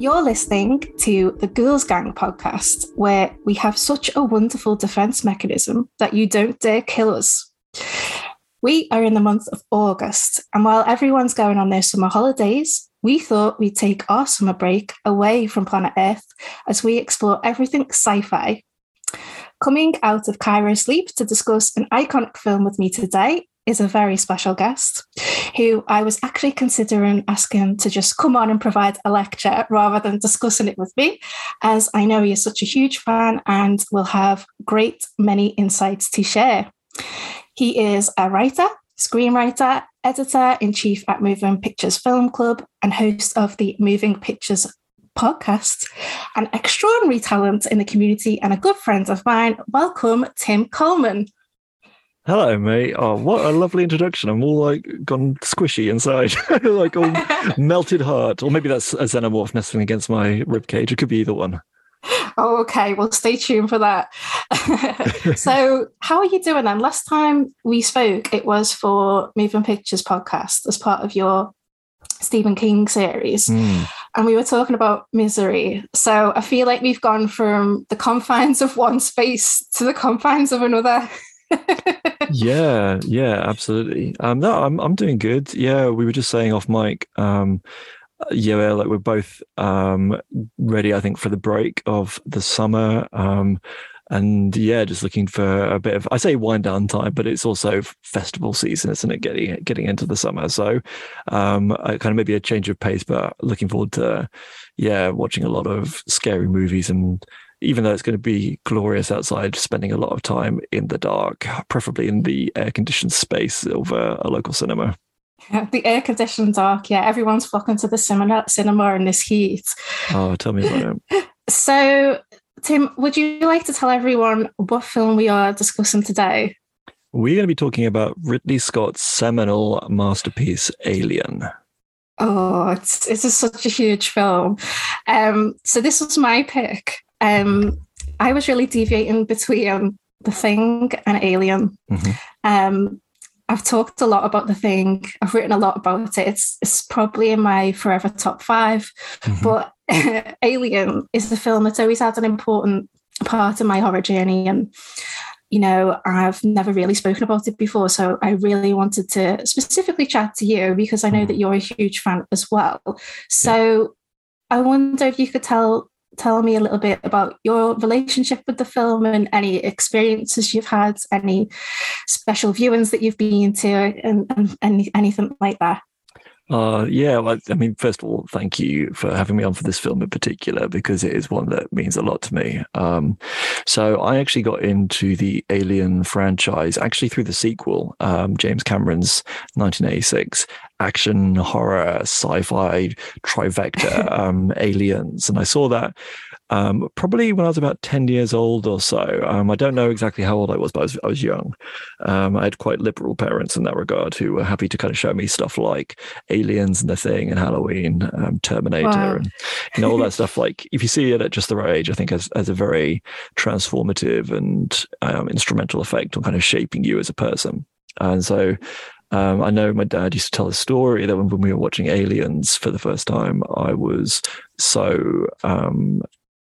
You're listening to the Ghouls Gang podcast, where we have such a wonderful defense mechanism that you don't dare kill us. We are in the month of August, and while everyone's going on their summer holidays, we thought we'd take our summer break away from planet Earth as we explore everything sci-fi. Coming out of Cairo sleep to discuss an iconic film with me today is a very special guest who I was actually considering asking to just come on and provide a lecture rather than discussing it with me, as I know he is such a huge fan and will have great many insights to share. He is a writer, screenwriter, editor-in-chief at Moving Pictures Film Club and host of the Moving Pictures podcast, an extraordinary talent in the community and a good friend of mine. Welcome, Tim Coleman. Hello, mate. Oh, what a lovely introduction. I'm all like gone squishy inside, like all melted heart. Or maybe that's a xenomorph nestling against my ribcage. It could be either one. Oh, okay. Well, stay tuned for that. So how are you doing then? Last time we spoke, it was for Moving Pictures podcast as part of your Stephen King series. And we were talking about misery. So I feel like we've gone from the confines of one space to the confines of another. Yeah, absolutely. I'm doing good. Yeah, we were just saying off mic, like we're both ready, I think, for the break of the summer. And yeah, just looking for a bit of, I say wind down time, but it's also festival season, isn't it? Getting into the summer. So kind of maybe a change of pace, but looking forward to, watching a lot of scary movies, and even though it's going to be glorious outside, spending a lot of time in the dark, preferably in the air-conditioned space of a local cinema. The air-conditioned dark, yeah. Everyone's flocking to the cinema in this heat. Oh, tell me about it. So, Tim, would you like to tell everyone what film we are discussing today? We're going to be talking about Ridley Scott's seminal masterpiece, Alien. Oh, it's such a huge film. So this was my pick. I was really deviating between The Thing and Alien. Mm-hmm. I've talked a lot about The Thing. I've written a lot about it. It's probably in my forever top five. Mm-hmm. But Alien is the film that's always had an important part in my horror journey. And, you know, I've never really spoken about it before. So I really wanted to specifically chat to you because I know that you're a huge fan as well. So yeah. I wonder if you could tell me a little bit about your relationship with the film and any experiences you've had, any special viewings that you've been to, and anything like that. I mean, first of all, thank you for having me on for this film in particular, because it is one that means a lot to me. So I actually got into the Alien franchise actually through the sequel, James Cameron's 1986 action horror sci-fi trifecta, Aliens, and I saw that probably when I was about 10 years old or so. I don't know exactly how old I was, but I was young. I had quite liberal parents in that regard who were happy to kind of show me stuff like Aliens and The Thing and Halloween, Terminator, and all that stuff. Like, if you see it at just the right age, I think as a very transformative and instrumental effect on kind of shaping you as a person. And so I know my dad used to tell a story that when we were watching Aliens for the first time, I was so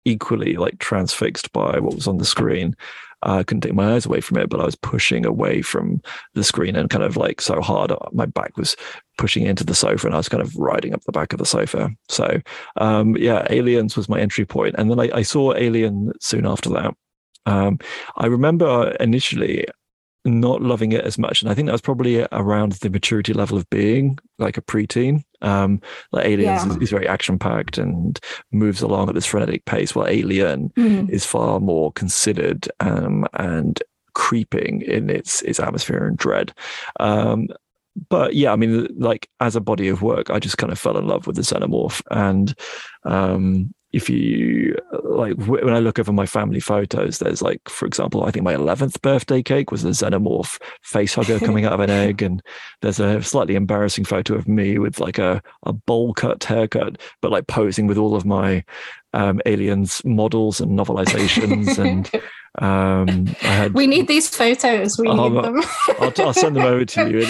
equally like transfixed by what was on the screen. I couldn't take my eyes away from it, but I was pushing away from the screen and kind of like so hard, my back was pushing into the sofa and I was kind of riding up the back of the sofa. So Aliens was my entry point. And then I saw Alien soon after that. I remember initially not loving it as much, and I think that was probably around the maturity level of being like a preteen. Like Aliens is very action packed and moves along at this frenetic pace, while Alien is far more considered and creeping in its atmosphere and dread. But yeah, I mean, like as a body of work, I just kind of fell in love with the xenomorph. And if you like, when I look over my family photos, there's like, for example, I think my 11th birthday cake was a xenomorph face hugger coming out of an egg. And there's a slightly embarrassing photo of me with like a bowl cut haircut, but like posing with all of my Aliens models and novelizations and We need these photos. We need them. I'll send them over to you.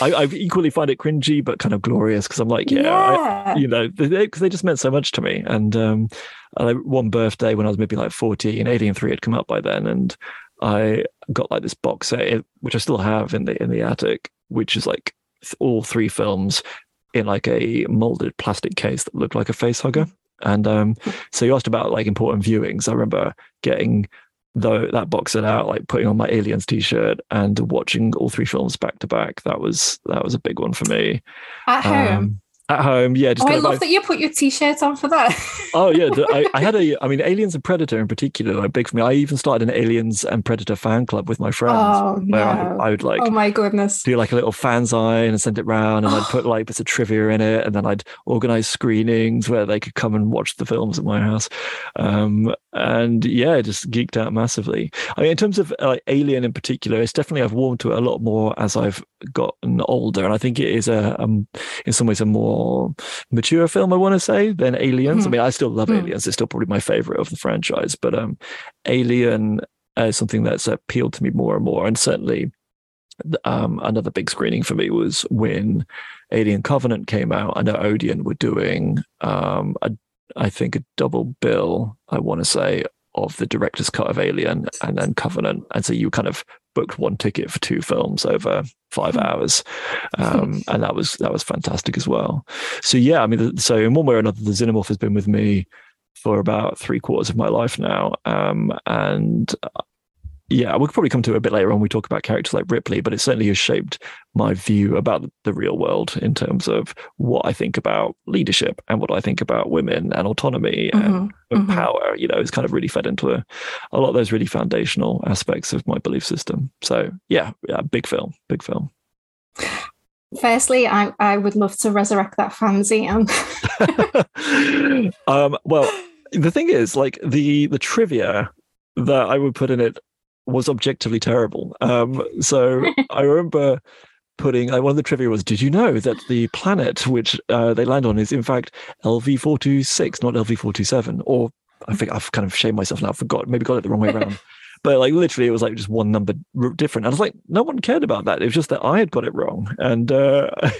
I equally find it cringy, but kind of glorious, because I'm like, yeah. Because they just meant so much to me. And one birthday when I was maybe like 40, and Alien 3 had come out by then, and I got like this box set, which I still have in the attic, which is like all three films in like a molded plastic case that looked like a face hugger. And so you asked about like important viewings. I remember getting that box set out, like putting on my Aliens t-shirt and watching all three films back to back. That was a big one for me. At home. At home, yeah. Just that you put your t-shirt on for that. Oh yeah, I mean, Aliens and Predator in particular are big for me. I even started an Aliens and Predator fan club with my friends. I would like, oh my goodness, do like a little fanzine and send it round, and I'd put like bits of trivia in it, and then I'd organise screenings where they could come and watch the films at my house, and yeah, just geeked out massively. I mean, in terms of like Alien in particular, it's definitely I've warmed to it a lot more as I've gotten older, and I think it is in some ways a more mature film, I want to say, than Aliens. Mm. I mean, I still love Aliens. It's still probably my favorite of the franchise, but Alien is something that's appealed to me more and more. And certainly another big screening for me was when Alien Covenant came out. I know Odeon were doing, I think a double bill, I want to say, of the director's cut of Alien and then Covenant. And so you kind of booked one ticket for two films over 5 hours. And that was fantastic as well. So yeah, I mean, so in one way or another, the Xenomorph has been with me for about 3/4 of my life now. Yeah, we'll probably come to it a bit later on. We talk about characters like Ripley, but it certainly has shaped my view about the real world in terms of what I think about leadership and what I think about women and autonomy and power. It's kind of really fed into a lot of those really foundational aspects of my belief system. So yeah, big film. Firstly, I would love to resurrect that fanzine. Well, the thing is, like the trivia that I would put in it was objectively terrible. So I remember putting, one of the trivia was, did you know that the planet which they land on is in fact LV426, not LV427? Or I think I've kind of shamed myself now, forgot, maybe got it the wrong way around. But like literally, it was like just one number different. I was like, no one cared about that. It was just that I had got it wrong, and But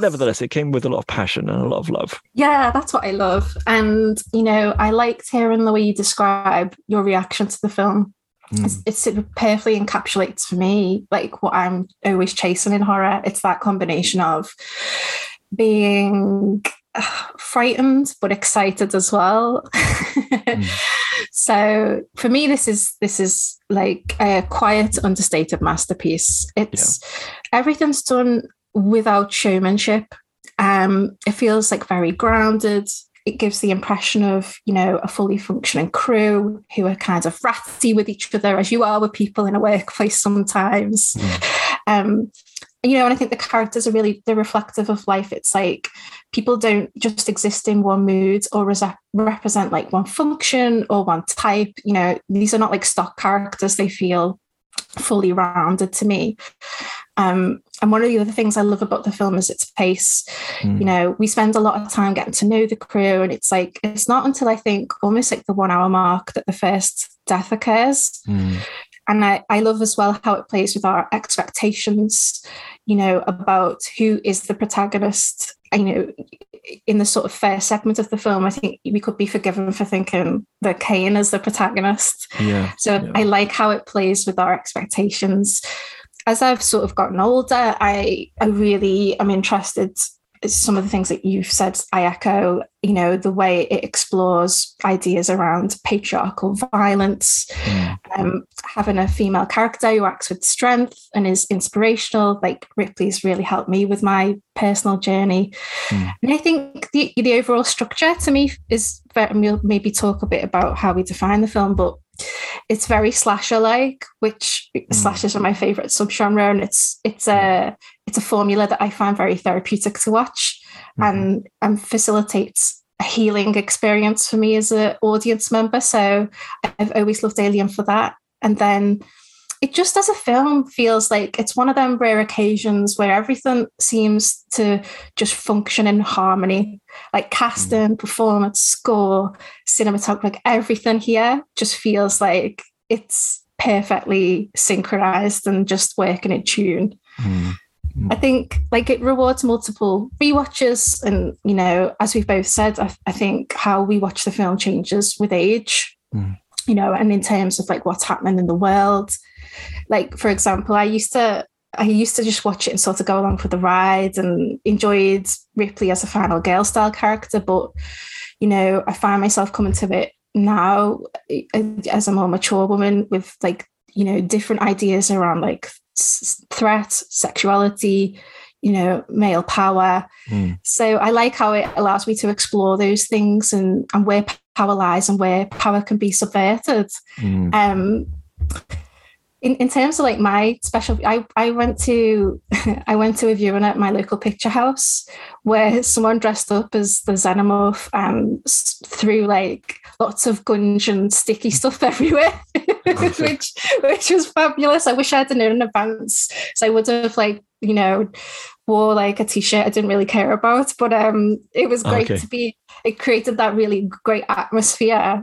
nevertheless, it came with a lot of passion and a lot of love. Yeah, that's what I love, and I liked hearing the way you describe your reaction to the film. Mm. It perfectly encapsulates for me like what I'm always chasing in horror. It's that combination of being frightened but excited as well. Mm. So for me, this is like a quiet, understated masterpiece. Everything's done without showmanship. It feels like very grounded. It gives the impression of, a fully functioning crew who are kind of ratty with each other, as you are with people in a workplace sometimes. Mm. And I think the characters are really, they're reflective of life. It's like people don't just exist in one mood or represent like one function or one type. These are not like stock characters. They feel fully rounded to me. And one of the other things I love about the film is its pace. Mm. We spend a lot of time getting to know the crew, and it's like, it's not until I think almost like the 1 hour mark that the first death occurs. Mm. And I love as well how it plays with our expectations, about who is the protagonist. In the sort of first segment of the film, I think we could be forgiven for thinking that Kane is the protagonist. Yeah. So I like how it plays with our expectations. As I've sort of gotten older, I really am interested. Some of the things that you've said, I echo, the way it explores ideas around patriarchal violence, having a female character who acts with strength and is inspirational, like Ripley's really helped me with my personal journey. Mm. And I think the overall structure to me is, and we'll maybe talk a bit about how we define the film, but it's very slasher-like, which slashers are my favourite subgenre, and it's a formula that I find very therapeutic to watch, and facilitates a healing experience for me as an audience member. So I've always loved Alien for that. And then it just as a film feels like it's one of them rare occasions where everything seems to just function in harmony, like casting, performance, score, cinematography, like everything here just feels like it's perfectly synchronized and just working in tune. I think like it rewards multiple rewatches, and you know, as we've both said, I think how we watch the film changes with age, you know, and in terms of like what's happening in the world. Like for example, I used to just watch it and sort of go along for the ride and enjoyed Ripley as a final girl style character, but you know, I find myself coming to it now as a more mature woman with like, you know, different ideas around like threat, sexuality, you know, male power. So I like how it allows me to explore those things and where power lies and where power can be subverted. In terms of like my special, I went to a viewing at my local picture house where someone dressed up as the Xenomorph and threw like lots of gunge and sticky stuff everywhere, which was fabulous. I wish I had known in advance, so I would have like, you know, wore like a t-shirt I didn't really care about, but it was great to be. It created that really great atmosphere.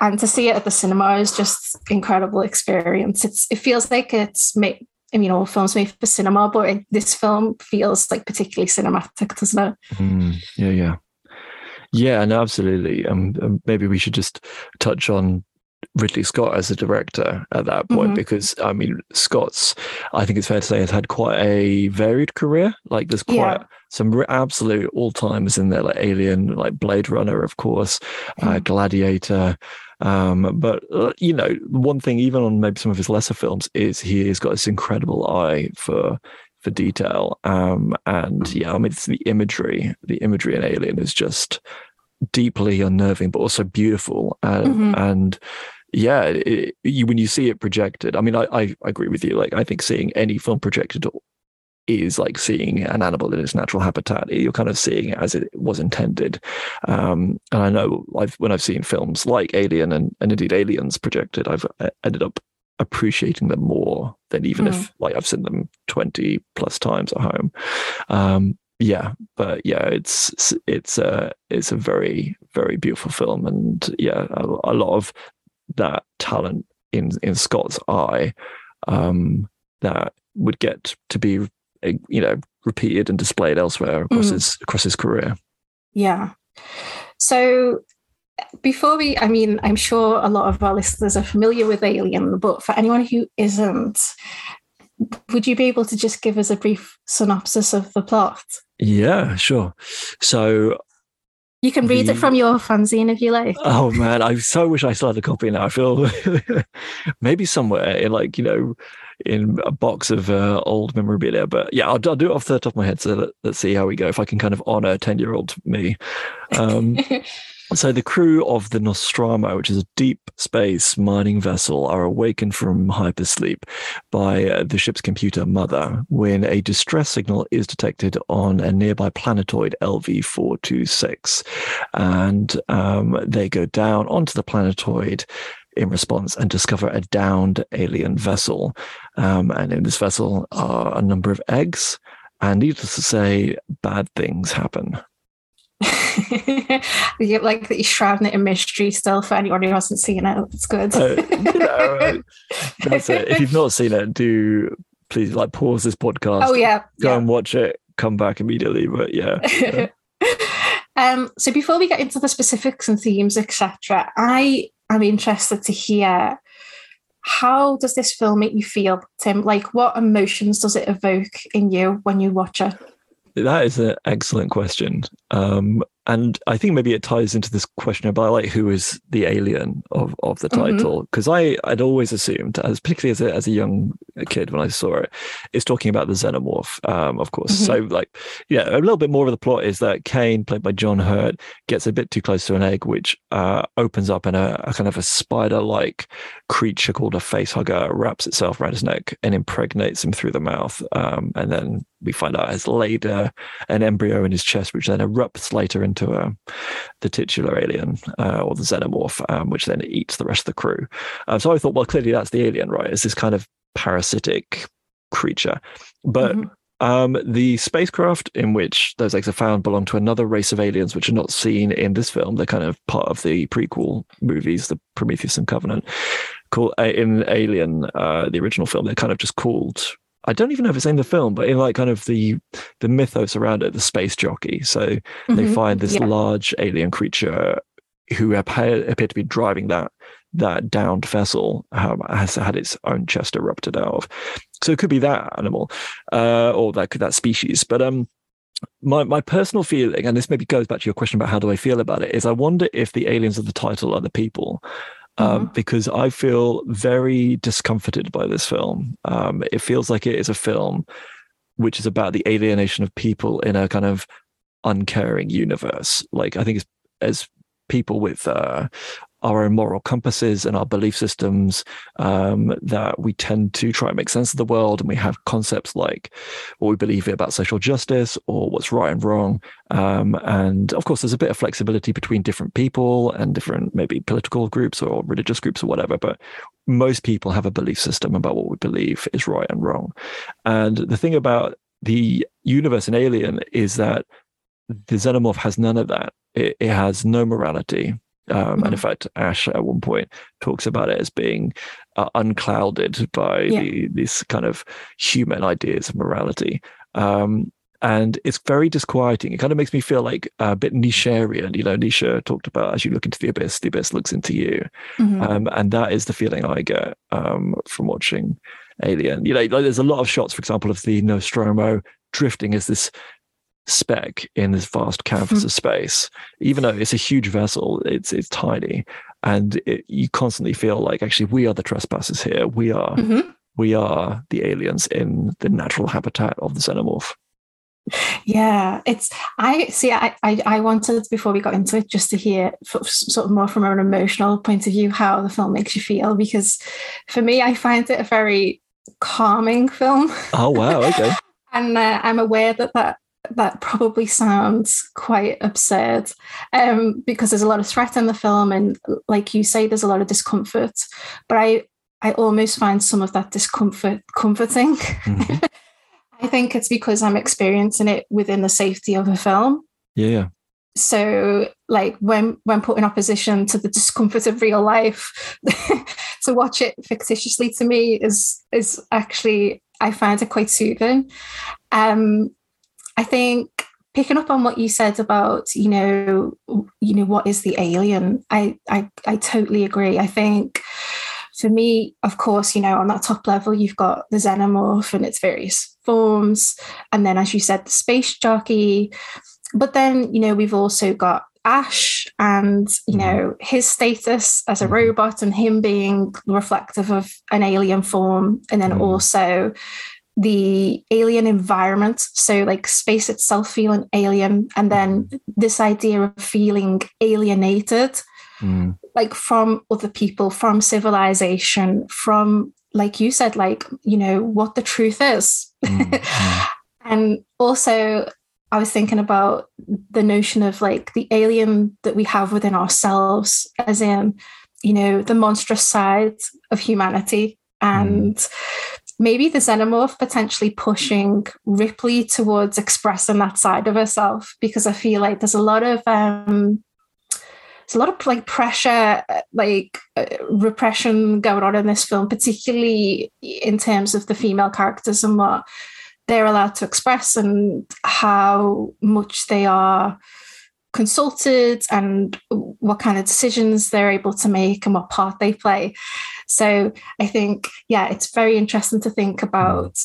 And to see it at the cinema is just incredible experience. It feels like it's made, I mean, all films made for cinema, but this film feels like particularly cinematic, doesn't it? Yeah, no, absolutely. Maybe we should just touch on Ridley Scott as a director at that point, because I mean, Scott's, I think it's fair to say, has had quite a varied career. Like there's quite some absolute all-timers in there, like Alien, like Blade Runner, of course, Gladiator. But, you know, one thing, even on maybe some of his lesser films, is he's got this incredible eye for detail. And yeah, I mean, it's the imagery in Alien is just deeply unnerving, but also beautiful. And yeah, when you see it projected, I mean, I agree with you. Like, I think seeing any film projected is like seeing an animal in its natural habitat. You're kind of seeing it as it was intended. And I know when I've seen films like Alien and indeed Aliens projected, I've ended up appreciating them more than even if like I've seen them 20 plus times at home. It's a very, very beautiful film, and yeah, a lot of that talent in Scott's eye that would get to be, you know, repeated and displayed elsewhere across his career. Yeah. So before I'm sure a lot of our listeners are familiar with Alien, but for anyone who isn't, would you be able to just give us a brief synopsis of the plot? Yeah, sure. So you can read it from your fanzine if you like. Oh man, I so wish I still had a copy now. I feel maybe somewhere in like, you know, in a box of old memorabilia. But yeah, I'll do it off the top of my head. So let's see how we go. If I can kind of honor 10-year-old me. So the crew of the Nostromo, which is a deep space mining vessel, are awakened from hypersleep by the ship's computer mother when a distress signal is detected on a nearby planetoid, LV426. And they go down onto the planetoid in response and discover a downed alien vessel. And in this vessel are a number of eggs. And needless to say, bad things happen. You like that you're shrouding it in mystery still for anyone who hasn't seen it. It's good. That's it. If you've not seen it, do please like pause this podcast. Oh yeah, go and watch it. Come back immediately. But yeah. So before we get into the specifics and themes, etc., I am interested to hear, how does this film make you feel, Tim? Like, what emotions does it evoke in you when you watch it? That is an excellent question. And I think maybe it ties into this question about like who is the alien of the title. Because I'd always assumed, particularly as a young kid when I saw it, it's talking about the Xenomorph, of course. So like, yeah, a little bit more of the plot is that Kane, played by John Hurt, gets a bit too close to an egg, which opens up and a kind of a spider-like creature called a facehugger wraps itself around his neck and impregnates him through the mouth. And then we find out has laid an embryo in his chest, which then erupts later into the titular alien or the xenomorph, which then eats the rest of the crew. So I thought, well, clearly that's the alien, right? It's this kind of parasitic creature. But the spacecraft in which those eggs are found belong to another race of aliens, which are not seen in this film. They're kind of part of the prequel movies, the Prometheus and Covenant. In Alien, the original film, they're kind of just called... I don't even know if it's in the film, but in like kind of the mythos around it, the space jockey. So they find this large alien creature who appear to be driving that downed vessel, has had its own chest erupted out of. So it could be that animal or that species. But my personal feeling, and this maybe goes back to your question about how do I feel about it, is I wonder if the aliens of the title are the people. Because I feel very discomforted by this film. It feels like it is a film which is about the alienation of people in a kind of uncaring universe. Like, I think it's, as people with our own moral compasses and our belief systems, that we tend to try and make sense of the world, and we have concepts like what we believe about social justice or what's right and wrong. And of course, there's a bit of flexibility between different people and different maybe political groups or religious groups or whatever, but most people have a belief system about what we believe is right and wrong. And the thing about the universe in Alien is that the xenomorph has none of that. It has no morality. And in fact, Ash at one point talks about it as being unclouded by these kind of human ideas of morality. And it's very disquieting. It kind of makes me feel like a bit Nietzschean. You know, Nietzsche talked about, as you look into the abyss looks into you. And that is the feeling I get from watching Alien. You know, like there's a lot of shots, for example, of the Nostromo drifting as this speck in this vast canvas of space. Even though it's a huge vessel, it's tiny, and you constantly feel like, actually, we are the trespassers here. We are the aliens in the natural habitat of the xenomorph. Yeah, it's. I see. I wanted, before we got into it, just to hear sort of more from an emotional point of view how the film makes you feel, because for me, I find it a very calming film. Oh wow! Okay. And I'm aware that probably sounds quite absurd because there's a lot of threat in the film, and like you say, there's a lot of discomfort, but I almost find some of that discomfort comforting. I think it's because I'm experiencing it within the safety of a film. Yeah. So like when put in opposition to the discomfort of real life, to watch it fictitiously, to me is actually, I find it quite soothing. I think picking up on what you said about, you know, what is the alien? I totally agree. I think for me, of course, you know, on that top level, you've got the xenomorph and its various forms. And then, as you said, the space jockey. But then, you know, we've also got Ash and, you know, his status as a robot and him being reflective of an alien form. And then also the alien environment, so like space itself feeling alien, and then this idea of feeling alienated, like from other people, from civilization, from, like you said, like, you know, what the truth is. And also I was thinking about the notion of like the alien that we have within ourselves, as in, you know, the monstrous side of humanity, and maybe the xenomorph potentially pushing Ripley towards expressing that side of herself, because I feel like there's a lot of like pressure, like repression going on in this film, particularly in terms of the female characters and what they're allowed to express and how much they are consulted and what kind of decisions they're able to make and what part they play. So I think, yeah, it's very interesting to think about,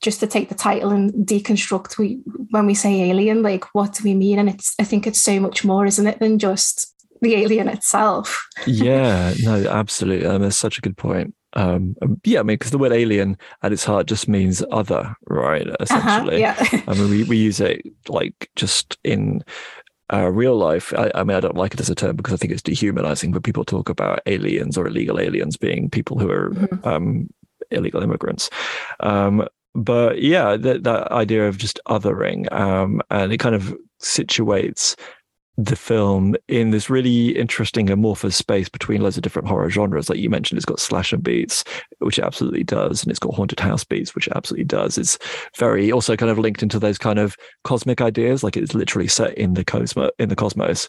just to take the title and deconstruct, when we say alien, like, what do we mean? And I think it's so much more, isn't it, than just the alien itself. Yeah, no, absolutely. That's such a good point. Yeah, I mean, because the word alien at its heart just means other, right? Essentially. I mean, we use it like just in real life. I mean, I don't like it as a term because I think it's dehumanizing, but people talk about aliens or illegal aliens being people who are illegal immigrants. But yeah, that idea of just othering, and it kind of situates the film in this really interesting amorphous space between loads of different horror genres. Like you mentioned, it's got slasher beats, which it absolutely does, and it's got haunted house beats, which it absolutely does. It's very also kind of linked into those kind of cosmic ideas, like it's literally set in the cosmos.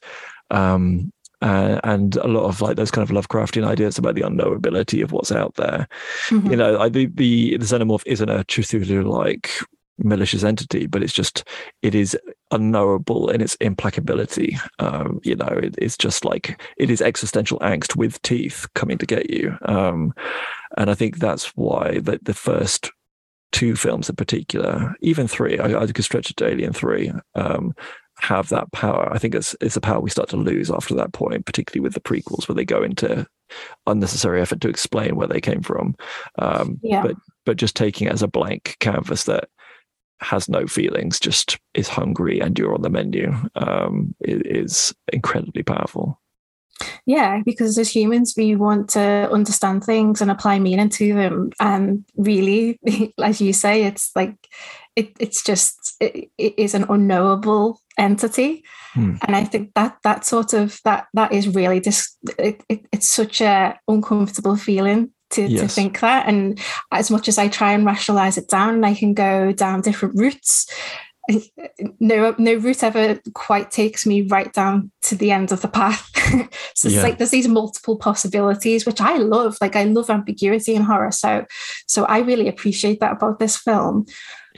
And a lot of like those kind of Lovecraftian ideas about the unknowability of what's out there. Mm-hmm. You know, I think the Xenomorph isn't a Cthulhu-like malicious entity, but it is unknowable in its implacability. You know, it's just like, it is existential angst with teeth coming to get you. And I think that's why the first two films in particular, even three, I could stretch it to Alien 3, have that power. I think it's a power we start to lose after that point, particularly with the prequels where they go into unnecessary effort to explain where they came from. But just taking it as a blank canvas that has no feelings, just is hungry and you're on the menu, is incredibly powerful. Yeah, because as humans, we want to understand things and apply meaning to them. And really, as you say, it's like, it is an unknowable entity. And I think that is really just, it's such a uncomfortable feeling to think that. And as much as I try and rationalize it down, and I can go down different routes, no route ever quite takes me right down to the end of the path. So it's like there's these multiple possibilities, which I love. Like I love ambiguity in horror, so I really appreciate that about this film.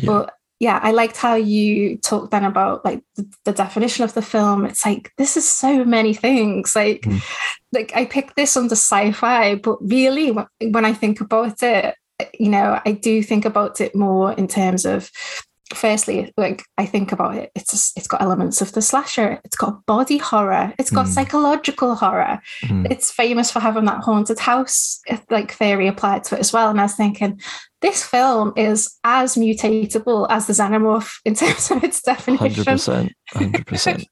But yeah, I liked how you talked then about like the definition of the film. It's like, this is so many things. Like I picked this under sci-fi, but really when I think about it, you know, I do think about it more in terms of, firstly, like I think about it, it's got elements of the slasher, it's got body horror, it's got psychological horror. It's famous for having that haunted house like theory applied to it as well. And I was thinking, this film is as mutatable as the Xenomorph in terms of its definition. 100%.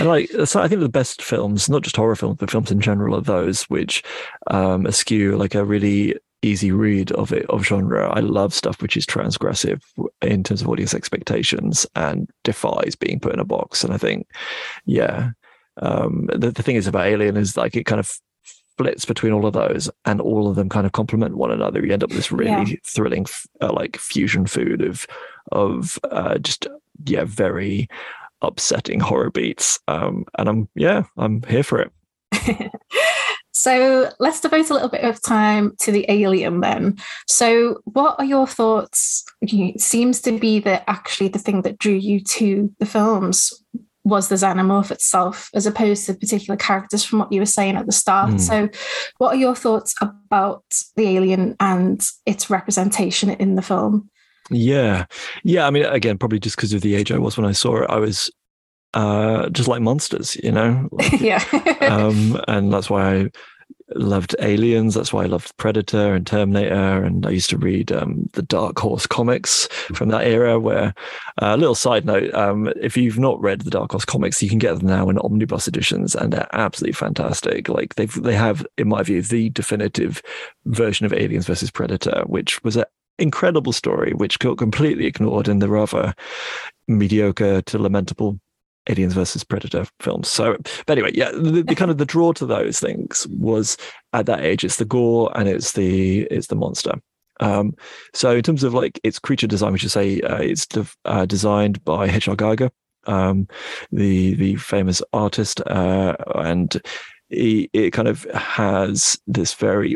And like, so I think the best films, not just horror films, but films in general, are those which eschew like a really easy read of genre. I love stuff which is transgressive in terms of audience expectations and defies being put in a box. And I think, the thing is about Alien is like it kind of blitz between all of those, and all of them kind of complement one another. You end up with this really thrilling like fusion food of very upsetting horror beats, and I'm here for it. So let's devote a little bit of time to the Alien then. So what are your thoughts? It seems to be that actually the thing that drew you to the films was the Xenomorph itself, as opposed to particular characters, from what you were saying at the start. So what are your thoughts about the Alien and its representation in the film? I mean, again, probably just because of the age I was when I saw it, I was just like monsters, you know? And that's why I loved Aliens. That's why I loved Predator and Terminator. And I used to read the Dark Horse comics from that era, where a little side note, if you've not read the Dark Horse comics, you can get them now in omnibus editions, and they're absolutely fantastic. Like they have, in my view, the definitive version of Aliens versus Predator, which was an incredible story, which got completely ignored in the rather mediocre to lamentable Aliens versus Predator films. So, but anyway, the kind of the draw to those things was at that age. It's the gore and it's the monster. So in terms of like its creature design, we should say it's designed by H.R. Giger, the famous artist, and it kind of has this very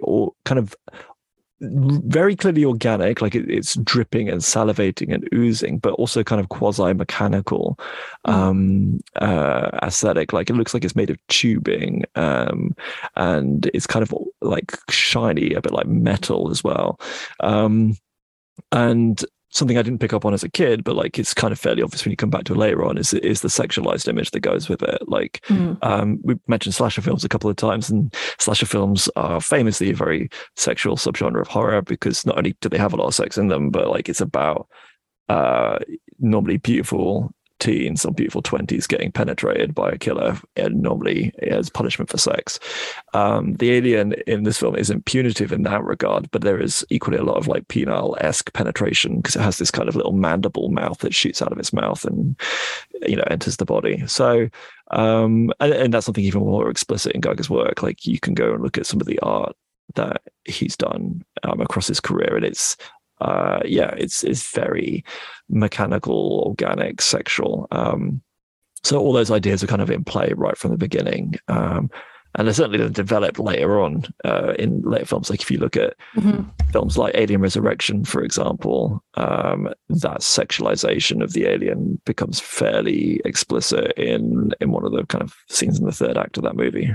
clearly organic, like it's dripping and salivating and oozing, but also kind of quasi-mechanical aesthetic. Like it looks like it's made of tubing, and it's kind of like shiny, a bit like metal as well. And something I didn't pick up on as a kid, but like it's kind of fairly obvious when you come back to it later on, is the sexualized image that goes with it. Like we mentioned slasher films a couple of times, and slasher films are famously a very sexual subgenre of horror, because not only do they have a lot of sex in them, but like it's about normally beautiful teens or beautiful 20s getting penetrated by a killer, and normally as punishment for sex. The alien in this film isn't punitive in that regard, but there is equally a lot of like penile-esque penetration, because it has this kind of little mandible mouth that shoots out of its mouth and, you know, enters the body. So and that's something even more explicit in Giger's work. Like, you can go and look at some of the art that he's done across his career, and it's it's very mechanical, organic, sexual. So all those ideas are kind of in play right from the beginning. And they're certainly developed later on in later films. Like if you look at films like Alien Resurrection, for example, that sexualization of the alien becomes fairly explicit in one of the kind of scenes in the third act of that movie.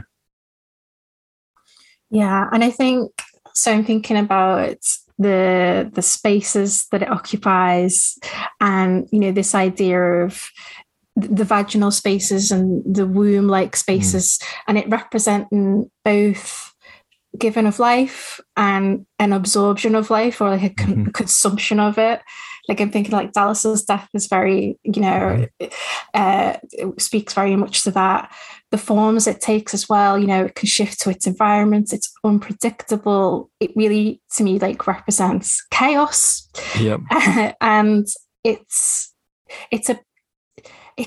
Yeah, and I think, so I'm thinking about the spaces that it occupies, and, you know, this idea of the vaginal spaces and the womb-like spaces, and it representing both giving of life and an absorption of life, or like a consumption of it. Like, I'm thinking like Dallas's death is very, you know, it speaks very much to that. The forms it takes as well, you know, it can shift to its environment. It's unpredictable. It really, to me, like represents chaos. Yep. And it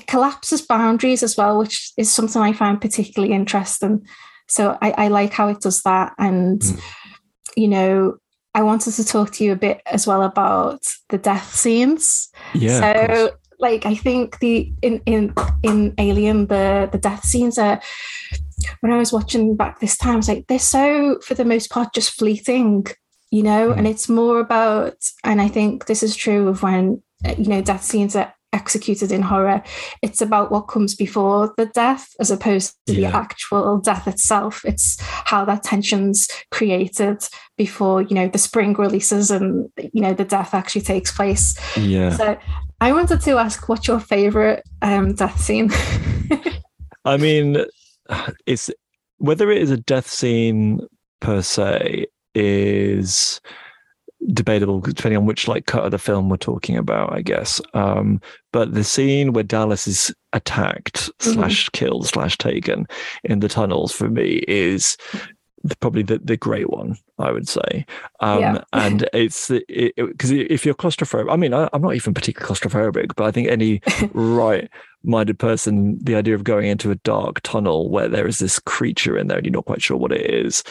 collapses boundaries as well, which is something I find particularly interesting. So I like how it does that. And, you know, I wanted to talk to you a bit as well about the death scenes. Yeah, so like, I think in Alien, the death scenes are, when I was watching back this time, I was like, they're so, for the most part, just fleeting, you know, and it's more about, and I think this is true of when, you know, death scenes are executed in horror, it's about what comes before the death as opposed to the actual death itself. It's how that tension's created before, you know, the spring releases and, you know, the death actually takes place. Yeah. So I wanted to ask, what's your favorite death scene? I mean, it's whether it is a death scene per se is debatable depending on which like cut of the film we're talking about, I guess. But the scene where Dallas is attacked / killed / taken in the tunnels for me is probably the great one, I would say. And it's because if you're claustrophobic, I mean, I'm not even particularly claustrophobic, but I think any right-minded person, the idea of going into a dark tunnel where there is this creature in there and you're not quite sure what it is,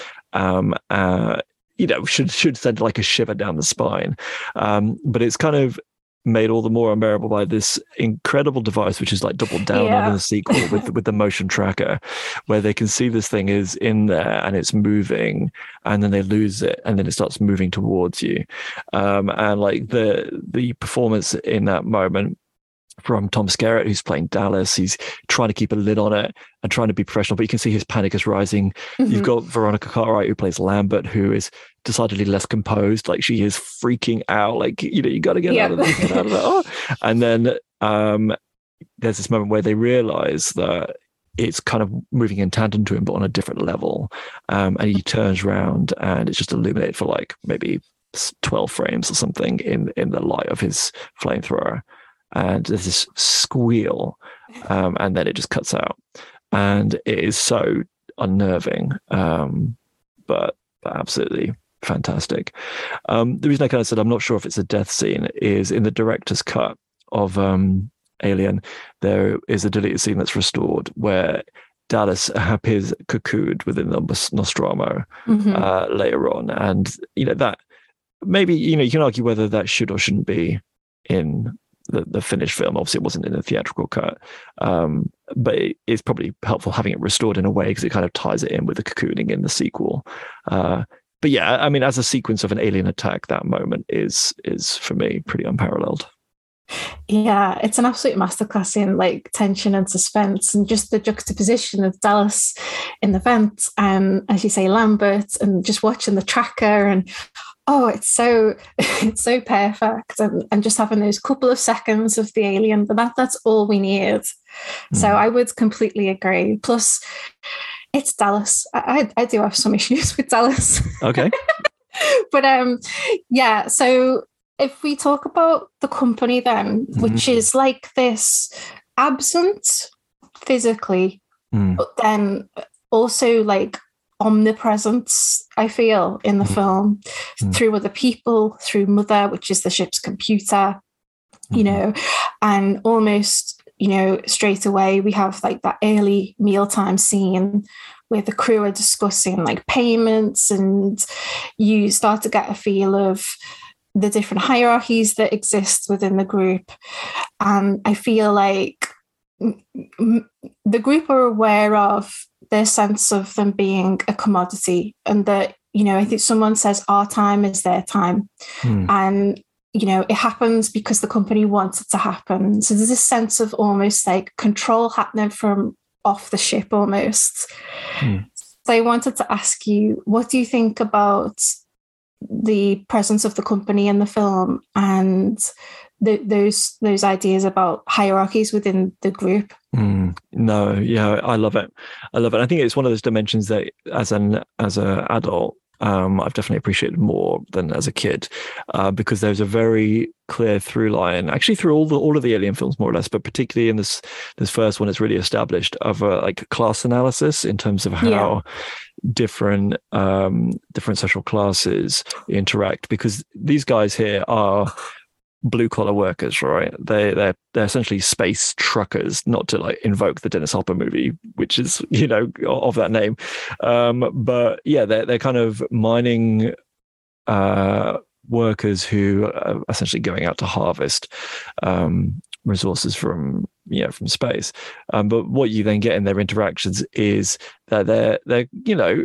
you know, should send like a shiver down the spine. But it's kind of made all the more unbearable by this incredible device, which is like doubled down on in the sequel with the motion tracker, where they can see this thing is in there and it's moving, and then they lose it, and then it starts moving towards you. And like the performance in that moment from Tom Skerritt, who's playing Dallas, he's trying to keep a lid on it and trying to be professional, but you can see his panic is rising. You've got Veronica Cartwright, who plays Lambert, who is decidedly less composed. Like, she is freaking out. Like, you know, you got to get out of this, get out of that. Oh. And then there's this moment where they realize that it's kind of moving in tandem to him, but on a different level. And he turns around and it's just illuminated for like maybe 12 frames or something in the light of his flamethrower. And there's this squeal, and then it just cuts out, and it is so unnerving, but absolutely fantastic. The reason I kind of said I'm not sure if it's a death scene is in the director's cut of Alien, there is a deleted scene that's restored where Dallas appears cocooned within the Nostromo later on, and you know that maybe, you know, you can argue whether that should or shouldn't be in the finished film. Obviously it wasn't in the theatrical cut, but it's probably helpful having it restored in a way, because it kind of ties it in with the cocooning in the sequel. But yeah, I mean, as a sequence of an alien attack, that moment is for me pretty unparalleled. Yeah, it's an absolute masterclass in like tension and suspense, and just the juxtaposition of Dallas in the vent and, as you say, Lambert, and just watching the tracker, and oh, it's so perfect, and just having those couple of seconds of the alien, but that's all we need. So I would completely agree. Plus, it's Dallas. I do have some issues with Dallas. Okay, but yeah. So if we talk about The Company then, which is like this absent physically, but then also like omnipresence, I feel, in the film, through other people, through Mother, which is the ship's computer, you know, and almost, you know, straight away we have like that early mealtime scene where the crew are discussing like payments, and you start to get a feel of the different hierarchies that exist within the group. And I feel like the group are aware of their sense of them being a commodity, and that, you know, I think someone says our time is their time. And, you know, it happens because the company wants it to happen. So there's a sense of almost like control happening from off the ship almost. So I wanted to ask you, what do you think about the presence of the company in the film and those ideas about hierarchies within the group? No, yeah, I love it. I think it's one of those dimensions that as an adult, I've definitely appreciated more than as a kid, because there's a very clear through line, actually, through all of the Alien films, more or less, but particularly in this first one, it's really established of a like class analysis in terms of how different different social classes interact, because these guys here are blue collar workers, right? They're essentially space truckers, not to like invoke the Dennis Hopper movie, which is, you know, of that name. But yeah, they're kind of mining workers who are essentially going out to harvest resources from space. But what you then get in their interactions is that they're you know,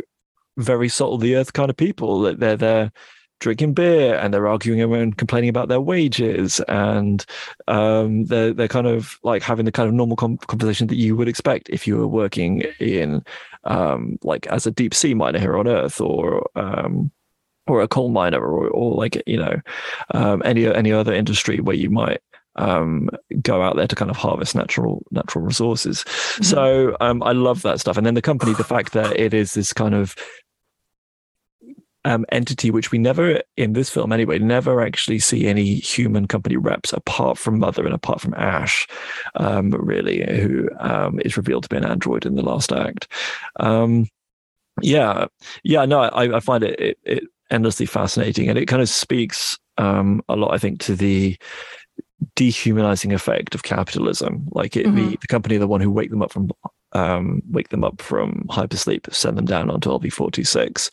very salt of the earth kind of people. That they're drinking beer and they're arguing around, complaining about their wages, and they're kind of like having the kind of normal conversation that you would expect if you were working in like as a deep sea miner here on Earth, or a coal miner, or like, you know, any other industry where you might go out there to kind of harvest natural resources. So I love that stuff. And then the company, the fact that it is this kind of entity which we never, in this film anyway, never actually see any human company reps apart from Mother and apart from Ash, really, who is revealed to be an android in the last act. I find it endlessly fascinating, and it kind of speaks a lot, I think, to the dehumanizing effect of capitalism. Like the company, the one who wake them up from hypersleep, send them down onto LV426.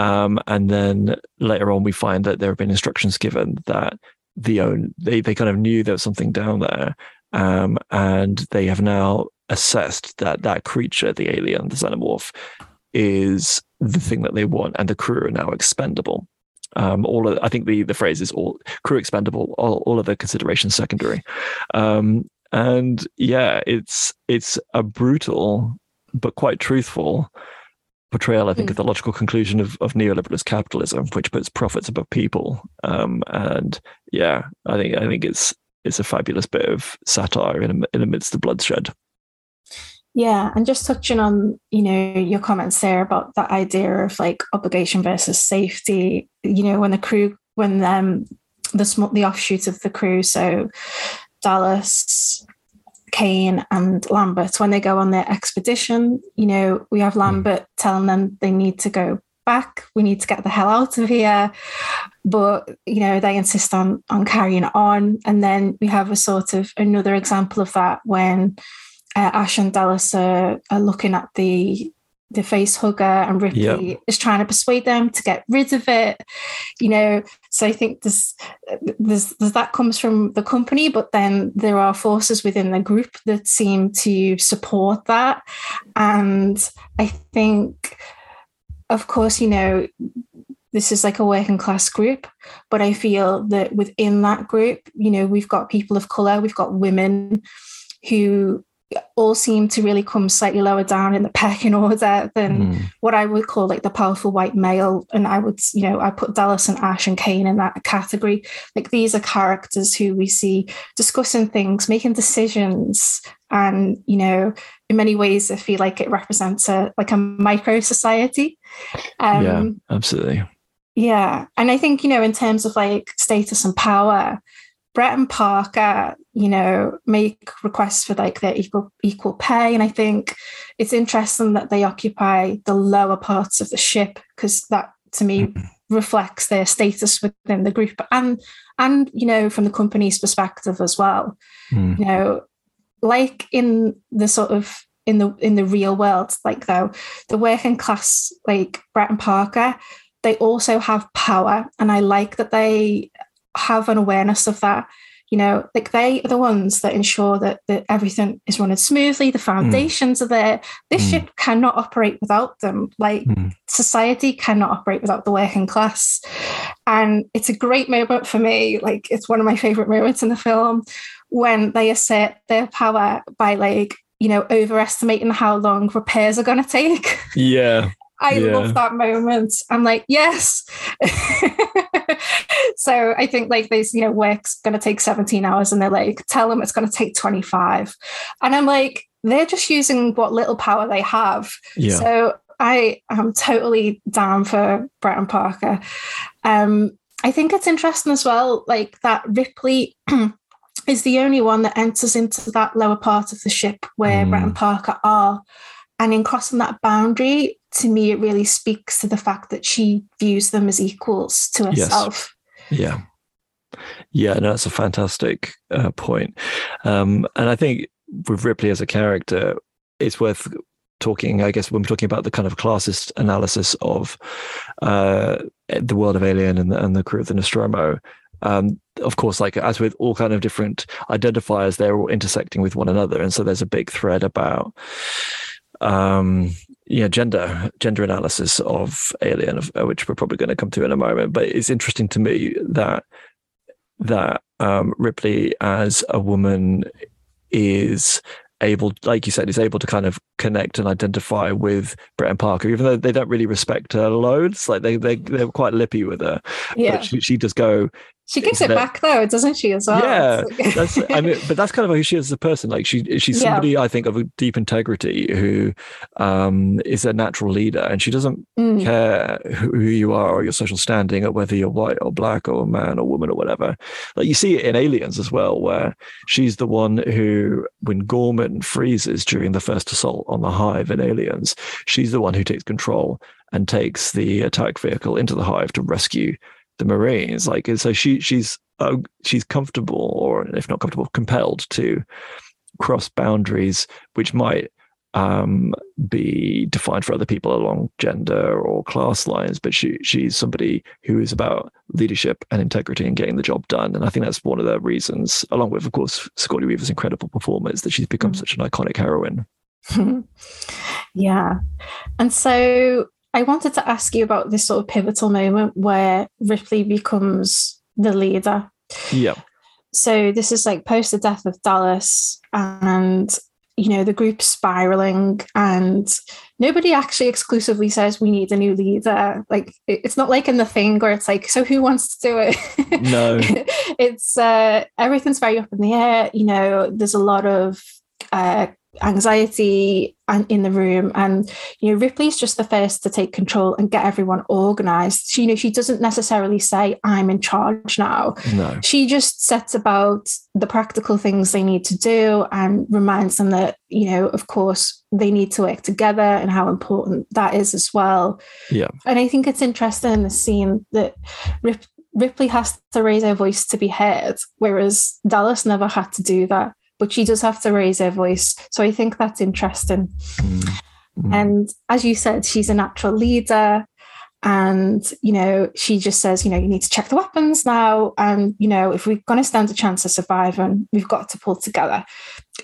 And then later on, we find that there have been instructions given that they kind of knew there was something down there, and they have now assessed that creature, the alien, the xenomorph, is the thing that they want, and the crew are now expendable. I think the phrase is all crew expendable, all other considerations secondary. And yeah, it's a brutal but quite truthful portrayal, I think, of the logical conclusion of neoliberalist capitalism, which puts profits above people. And yeah, I think it's a fabulous bit of satire in amidst the bloodshed. Yeah, and just touching on, you know, your comments there about that idea of like obligation versus safety. You know, when the crew, the offshoot of the crew, so Dallas, Kane and Lambert, when they go on their expedition, you know, we have Lambert telling them they need to go back, we need to get the hell out of here, but, you know, they insist on carrying on. And then we have a sort of another example of that when Ash and Dallas are looking at the face hugger, and Ripley is trying to persuade them to get rid of it, you know. So I think there's that comes from the company, but then there are forces within the group that seem to support that. And I think, of course, you know, this is like a working class group, but I feel that within that group, you know, we've got people of colour, we've got women who all seem to really come slightly lower down in the pecking order than what I would call like the powerful white male. And I would, you know, I put Dallas and Ash and Kane in that category. Like, these are characters who we see discussing things, making decisions. And, you know, in many ways, I feel like it represents a micro society. Yeah, absolutely. Yeah. And I think, you know, in terms of like status and power, Brett and Parker, you know, make requests for like their equal pay. And I think it's interesting that they occupy the lower parts of the ship, because that to me reflects their status within the group and, you know, from the company's perspective as well, you know, like in the sort of, in the real world, like though the working class, like Brett and Parker, they also have power. And I like that they have an awareness of that, you know, like they are the ones that ensure that everything is running smoothly. The foundations are there. This ship cannot operate without them. Like society cannot operate without the working class. And it's a great moment for me. Like it's one of my favorite moments in the film when they assert their power by like, you know, overestimating how long repairs are going to take. Yeah. I love that moment. I'm like, yes. So I think like this, you know, work's going to take 17 hours and they're like, tell them it's going to take 25. And I'm like, they're just using what little power they have. Yeah. So I am totally down for Brett and Parker. I think it's interesting as well, like that Ripley is the only one that enters into that lower part of the ship where Brett and Parker are. And in crossing that boundary, to me, it really speaks to the fact that she views them as equals to herself. Yes. Yeah. Yeah, no, that's a fantastic point. And I think with Ripley as a character, it's worth talking, I guess, when we're talking about the kind of classist analysis of the world of Alien and the crew of the Nostromo. Of course, like as with all kind of different identifiers, they're all intersecting with one another. And so there's a big thread about gender analysis of Alien, which we're probably going to come to in a moment. But it's interesting to me that Ripley as a woman is able, like you said, is able to kind of connect and identify with Brett and Parker, even though they don't really respect her loads. Like they're quite lippy with her. Yeah, but she does go. She gives it back though, doesn't she? As well. Yeah, but that's kind of who she is as a person. Like she's somebody I think of a deep integrity who is a natural leader, and she doesn't care who you are or your social standing or whether you're white or black or man or woman or whatever. Like you see it in Aliens as well, where she's the one who, when Gorman freezes during the first assault on the hive in Aliens, she's the one who takes control and takes the attack vehicle into the hive to rescue the Marines. Like, so she's comfortable, or if not comfortable, compelled to cross boundaries which might be defined for other people along gender or class lines, but she's somebody who is about leadership and integrity and getting the job done. And I think that's one of the reasons, along with of course Sigourney Weaver's incredible performance, that she's become such an iconic heroine. Yeah. And so I wanted to ask you about this sort of pivotal moment where Ripley becomes the leader. Yeah. So this is like post the death of Dallas, and, you know, the group's spiraling, and nobody actually exclusively says we need a new leader. Like it's not like in The Thing where it's like, so who wants to do it? No. It's everything's very up in the air. You know, there's a lot of anxiety and in the room, and you know Ripley's just the first to take control and get everyone organized. She, you know, she doesn't necessarily say I'm in charge now. No. She just sets about the practical things they need to do and reminds them that, you know, of course they need to work together and how important that is as well. Yeah. And I think it's interesting in the scene that Ripley has to raise her voice to be heard, whereas Dallas never had to do that. But she does have to raise her voice. So I think that's interesting. And as you said, she's a natural leader. And, you know, she just says, you know, you need to check the weapons now. And, you know, if we're going to stand a chance of surviving, we've got to pull together.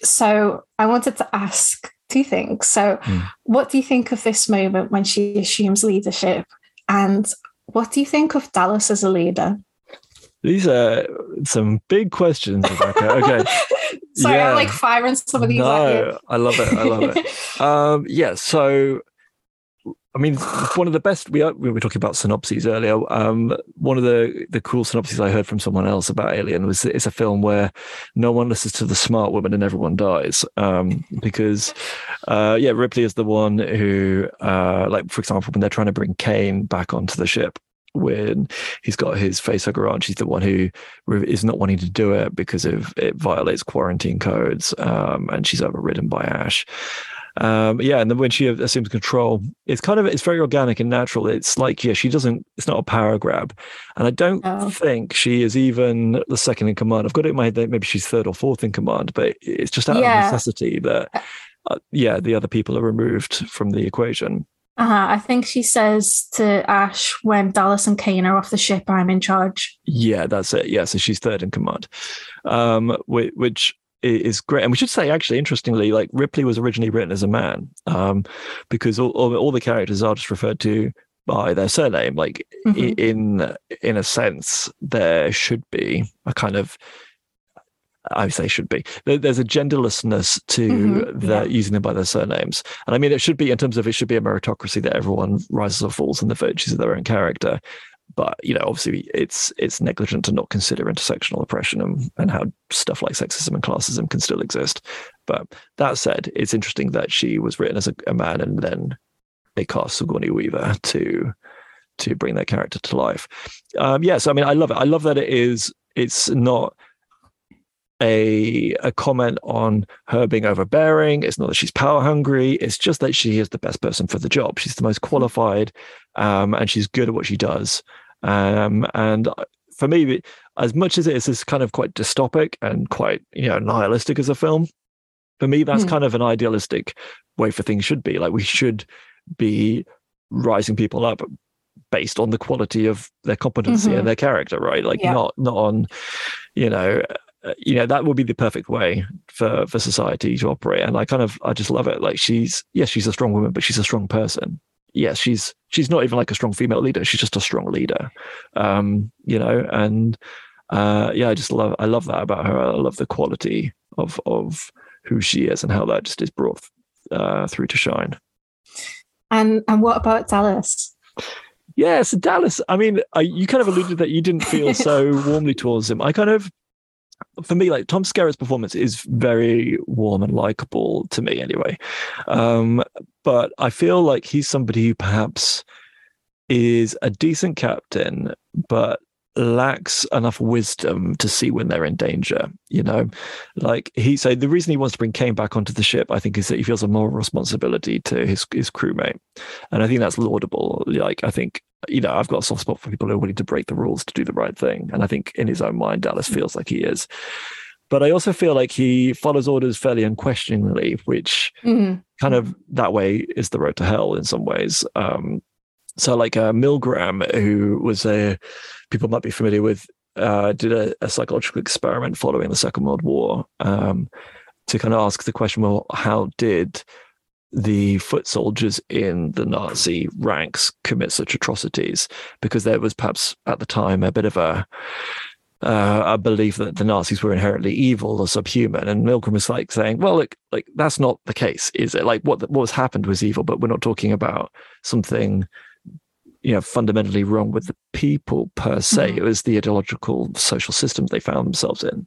So I wanted to ask two things. So what do you think of this moment when she assumes leadership? And what do you think of Dallas as a leader? These are some big questions, Rebecca. Okay. Sorry, yeah. I'm like firing some of these. No, I love it. Yeah, so I mean, one of the best. We were talking about synopses earlier. One of the cool synopses I heard from someone else about Alien was it's a film where no one listens to the smart woman and everyone dies. Because Ripley is the one who, like for example, when they're trying to bring Kane back onto the ship, when he's got his face Igarachi, he's the one who is not wanting to do it because it violates quarantine codes, and she's overridden by Ash. And then when she assumes control, it's very organic and natural. It's like, it's not a power grab. And I don't think she is even the second in command. I've got it in my head that maybe she's third or fourth in command, but it's just out of necessity that, the other people are removed from the equation. I think she says to Ash, when Dallas and Kane are off the ship, I'm in charge. Yeah, that's it. Yeah, so she's third in command, which is great. And we should say, actually, interestingly, like, Ripley was originally written as a man, because all the characters are just referred to by their surname. Like, in a sense, there should be a kind of, I would say should be, there's a genderlessness to using them by their surnames. And I mean, it should be a meritocracy that everyone rises or falls in the virtues of their own character. But, obviously it's negligent to not consider intersectional oppression and how stuff like sexism and classism can still exist. But that said, it's interesting that she was written as a man, and then they cast Sigourney Weaver to bring that character to life. So, I mean, I love it. I love that it's not a comment on her being overbearing. It's not that she's power hungry. It's just that she is the best person for the job. She's the most qualified, and she's good at what she does. And for me, as much as it is this kind of quite dystopic and quite nihilistic as a film, for me that's kind of an idealistic way for things should be. Like, we should be rising people up based on the quality of their competency and their character, right? Like not on that would be the perfect way for society to operate. And I just love it. Like, she's a strong woman, but she's a strong person. Yes, she's not even like a strong female leader. She's just a strong leader, I love that about her. I love the quality of who she is and how that just is brought through to shine. And what about Dallas? Yeah, so Dallas, I mean, you kind of alluded that you didn't feel so warmly towards him. For me, like, Tom Skerritt's performance is very warm and likable to me anyway. But I feel like he's somebody who perhaps is a decent captain, but lacks enough wisdom to see when they're in danger, Like, the reason he wants to bring Kane back onto the ship, I think, is that he feels a moral responsibility to his crewmate. And I think that's laudable. Like, I think, I've got a soft spot for people who are willing to break the rules to do the right thing. And I think in his own mind, Dallas feels like he is. But I also feel like he follows orders fairly unquestioningly, which kind of that way is the road to hell in some ways. So like Milgram, who was people might be familiar with, did a psychological experiment following the Second World War to kind of ask the question, well, how did the foot soldiers in the Nazi ranks commit such atrocities? Because there was perhaps at the time a bit of a belief that the Nazis were inherently evil or subhuman, and Milgram was like saying, well, look, like, that's not the case, is it? Like, what has happened was evil, but we're not talking about something fundamentally wrong with the people per se. It was the ideological social system they found themselves in.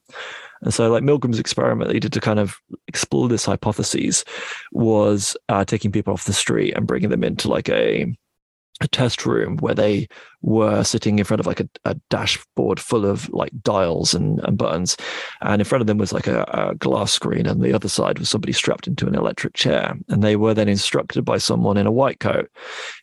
And so, like, Milgram's experiment that he did to kind of explore this hypothesis was taking people off the street and bringing them into like a test room where they were sitting in front of like a dashboard full of like dials and buttons, and in front of them was like a glass screen, and the other side was somebody strapped into an electric chair, and they were then instructed by someone in a white coat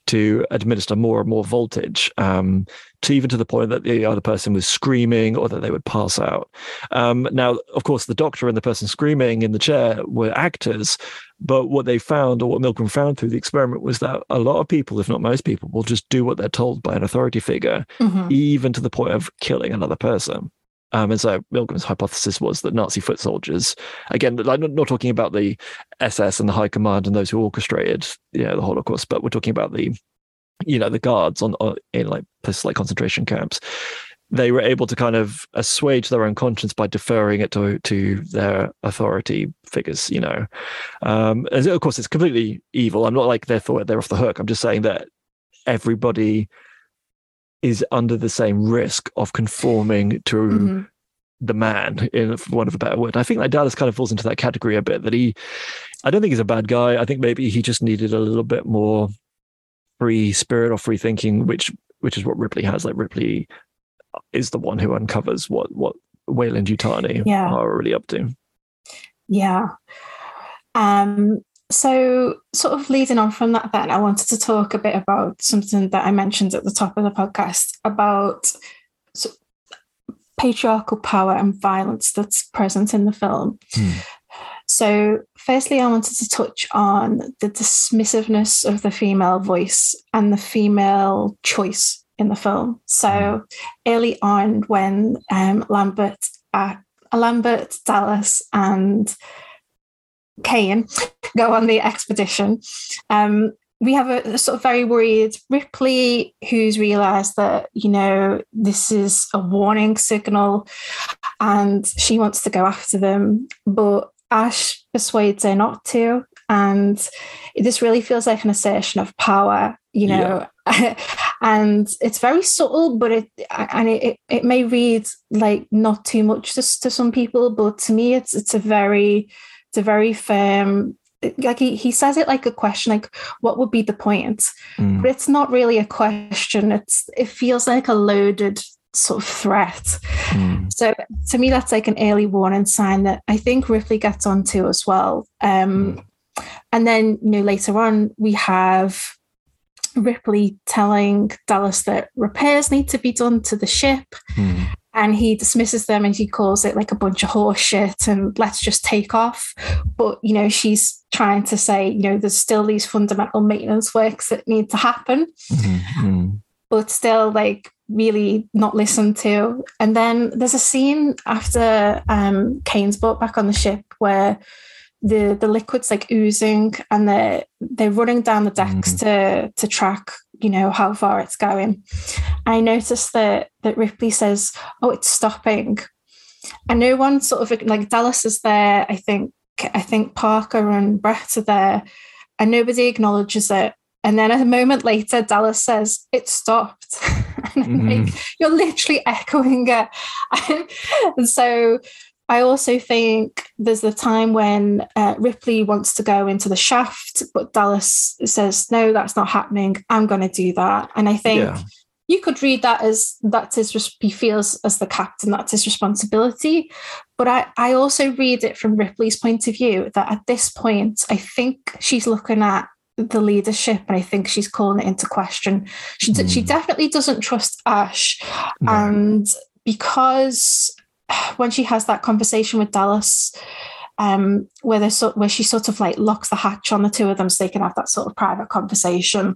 to administer more and more voltage, to even to the point that the other person was screaming or that they would pass out. Now, of course, the doctor and the person screaming in the chair were actors. But what they found, or what Milgram found through the experiment, was that a lot of people, if not most people, will just do what they're told by an authority figure, even to the point of killing another person. And so Milgram's hypothesis was that Nazi foot soldiers, again, I'm not talking about the SS and the high command and those who orchestrated the Holocaust, but we're talking about the guards in like places like concentration camps. They were able to kind of assuage their own conscience by deferring it to their authority figures, and of course, it's completely evil. I'm not like they're off the hook. I'm just saying that everybody is under the same risk of conforming to the man, for want of a better word. I think that Dallas kind of falls into that category a bit, that I don't think he's a bad guy. I think maybe he just needed a little bit more free spirit or free thinking, which which is what Ripley has. Like, Ripley is the one who uncovers what Weyland Yutani are really up to. Yeah. So sort of leading on from that then, I wanted to talk a bit about something that I mentioned at the top of the podcast about patriarchal power and violence that's present in the film. So firstly, I wanted to touch on the dismissiveness of the female voice and the female choice in the film. So early on, when Lambert, Dallas and Kane go on the expedition, we have a sort of very worried Ripley who's realised that, you know, this is a warning signal and she wants to go after them. But Ash persuades her not to. And this really feels like an assertion of power, you know, and it's very subtle, but it may read like not too much to some people, but to me, it's a very firm, like he says it like a question, like what would be the point? But it's not really a question. It feels like a loaded sort of threat. So to me, that's like an early warning sign that I think Ripley gets onto as well. And then, you know, later on, we have Ripley telling Dallas that repairs need to be done to the ship. And he dismisses them and he calls it like a bunch of horse shit and let's just take off. But, you know, she's trying to say, you know, there's still these fundamental maintenance works that need to happen. But still, like, really not listened to. And then there's a scene after Kane's brought back on the ship where the liquid's like oozing and they're running down the decks to track, you know, how far it's going. I noticed that Ripley says, oh, it's stopping. And no one sort of, like, Dallas is there, I think Parker and Brett are there, and nobody acknowledges it. And then a moment later, Dallas says, it stopped. And I'm like, you're literally echoing it. And so I also think there's the time when Ripley wants to go into the shaft, but Dallas says, no, that's not happening. I'm going to do that. And I think you could read that as he feels as the captain, that's his responsibility. But I also read it from Ripley's point of view that at this point, I think she's looking at the leadership, and I think she's calling it into question. She definitely doesn't trust Ash, and because when she has that conversation with Dallas, where she sort of like locks the hatch on the two of them so they can have that sort of private conversation.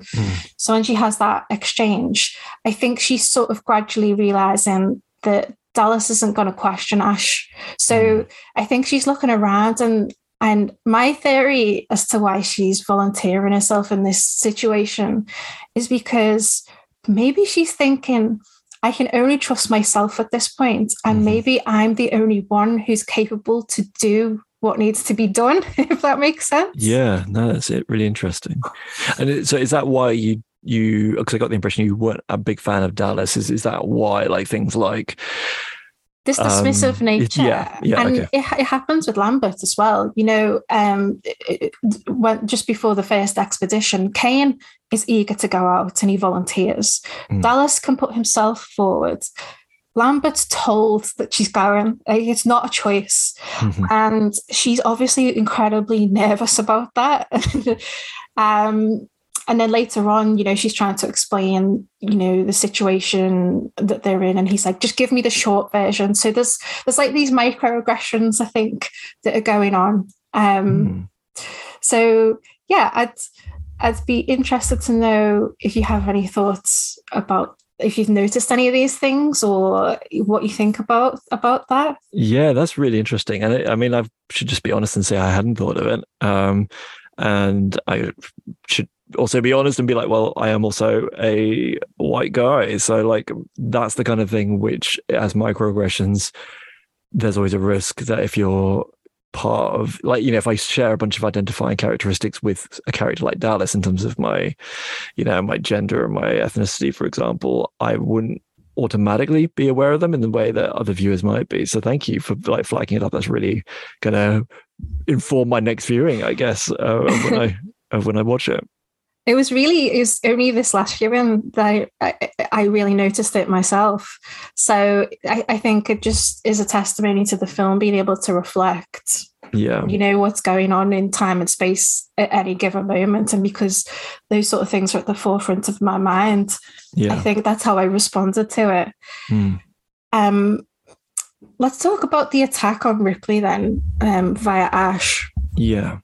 So when she has that exchange, I think she's sort of gradually realizing that Dallas isn't going to question Ash. So I think she's looking around And my theory as to why she's volunteering herself in this situation is because maybe she's thinking, I can only trust myself at this point, and maybe I'm the only one who's capable to do what needs to be done, if that makes sense. Yeah, no, that's it. Really interesting. And so is that why you because I got the impression you weren't a big fan of Dallas. Is that why, like, things like this dismissive nature, and it happens with Lambert as well. You know, just before the first expedition, Kane is eager to go out and he volunteers. Dallas can put himself forward. Lambert's told that she's going. It's not a choice, and she's obviously incredibly nervous about that. And then later on, you know, she's trying to explain, you know, the situation that they're in. And he's like, just give me the short version. So there's like these microaggressions, I think, that are going on. So, yeah, I'd be interested to know if you have any thoughts about if you've noticed any of these things or what you think about that. Yeah, that's really interesting. And I mean, I should just be honest and say I hadn't thought of it. And I should also be honest and be like, well, I am also a white guy, so like that's the kind of thing which, as microaggressions, there's always a risk that if you're part of, like, you know, if I share a bunch of identifying characteristics with a character like Dallas in terms of my, you know, my gender and my ethnicity, for example, I wouldn't automatically be aware of them in the way that other viewers might be. So thank you for like flagging it up. That's really gonna inform my next viewing, I guess, of when I watch it. It was only this last year that I really noticed it myself. So I think it just is a testimony to the film being able to reflect, what's going on in time and space at any given moment. And because those sort of things are at the forefront of my mind, I think that's how I responded to it. Mm. Let's talk about the attack on Ripley then, via Ash. Yeah.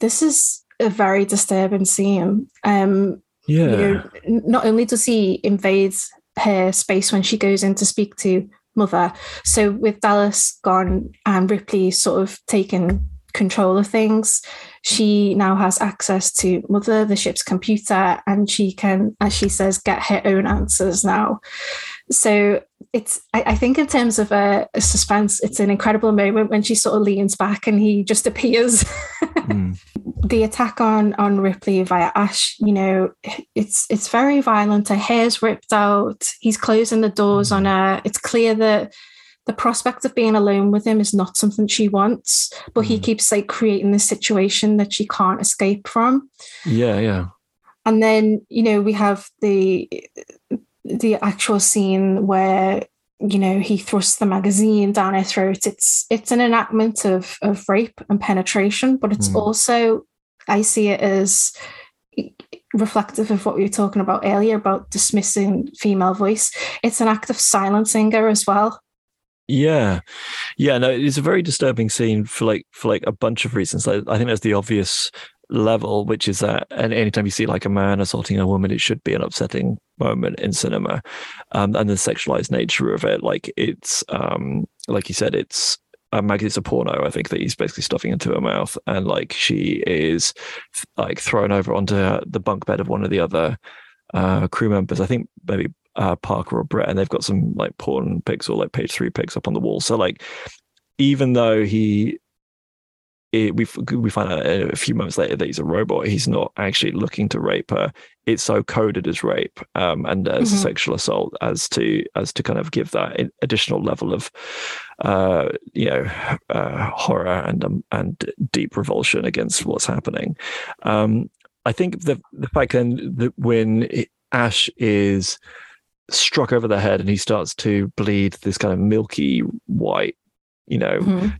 This is a very disturbing scene. Not only does he invade her space when she goes in to speak to Mother, so with Dallas gone and Ripley sort of taken control of things, she now has access to Mother, the ship's computer, and she can, as she says, get her own answers now. So it's, I think in terms of a suspense, it's an incredible moment when she sort of leans back and he just appears. Mm. The attack on Ripley via Ash, it's very violent. Her hair's ripped out. He's closing the doors on her. It's clear that the prospect of being alone with him is not something she wants, but he keeps creating this situation that she can't escape from. Yeah, yeah. And then, we have the actual scene where, he thrusts the magazine down her throat. It's an enactment of rape and penetration, but it's also, I see it as reflective of what we were talking about earlier about dismissing female voice. It's an act of silencing her as well. Yeah. Yeah, no, it's a very disturbing scene for a bunch of reasons. I think that's the obvious level, which is that anytime you see a man assaulting a woman, it should be an upsetting moment in cinema. And the sexualized nature of it, it's, like you said, it's a porno, I think, that he's basically stuffing into her mouth, and she is thrown over onto the bunk bed of one of the other crew members. I think maybe Parker or Brett, and they've got some porn pics or page 3 pics up on the wall. So even though we find out a few moments later that he's a robot, he's not actually looking to rape her. It's so coded as rape and as sexual assault as to kind of give that additional level of horror and deep revulsion against what's happening. I think the fact then that when Ash is struck over the head and he starts to bleed this kind of milky white,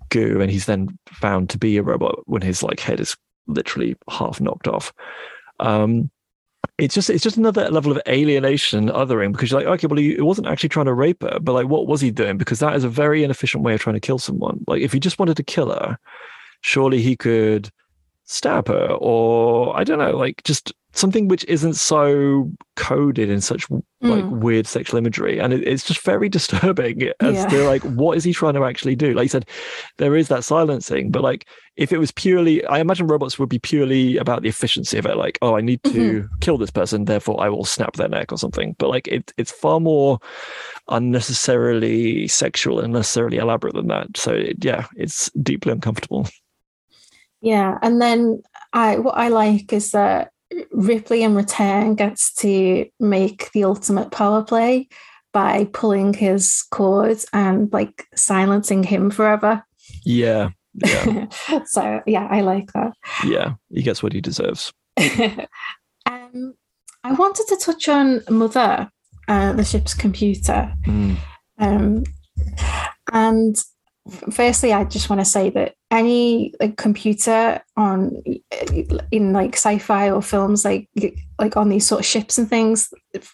goo, and he's then found to be a robot when his head is literally half knocked off. It's just another level of alienation, othering, because you're okay, well, he wasn't actually trying to rape her, but what was he doing? Because that is a very inefficient way of trying to kill someone. If he just wanted to kill her, surely he could stab her, or I don't know, just something which isn't so coded in such weird sexual imagery. And it's just very disturbing as to what is he trying to actually do? Like you said, there is that silencing, but if it was purely, I imagine robots would be purely about the efficiency of it. Oh, I need to kill this person, therefore I will snap their neck or something. But it's far more unnecessarily sexual and unnecessarily elaborate than that. So it's deeply uncomfortable. Yeah. And then what I like is that Ripley in return gets to make the ultimate power play by pulling his cord and silencing him forever. Yeah. Yeah. So yeah, I like that. Yeah. He gets what he deserves. I wanted to touch on Mother, the ship's computer. Mm. And firstly, I just want to say that any computer in sci-fi or films like on these sort of ships and things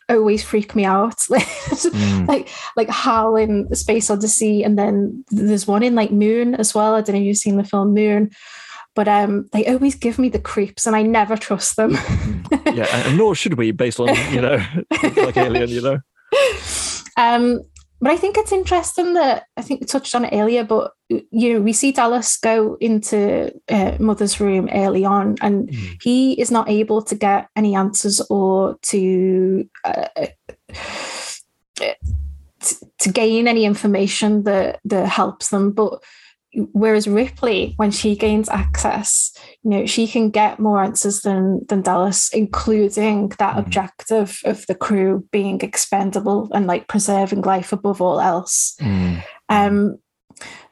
always freak me out. Like HAL in Space Odyssey, and then there's one in Moon as well. I don't know if you've seen the film Moon, but they always give me the creeps, and I never trust them. Yeah, and nor should we, based on Alien, But I think it's interesting that, I think we touched on it earlier, but we see Dallas go into Mother's room early on, and he is not able to get any answers or to gain any information that helps them. But whereas Ripley, when she gains access, she can get more answers than Dallas, including that objective of the crew being expendable and preserving life above all else.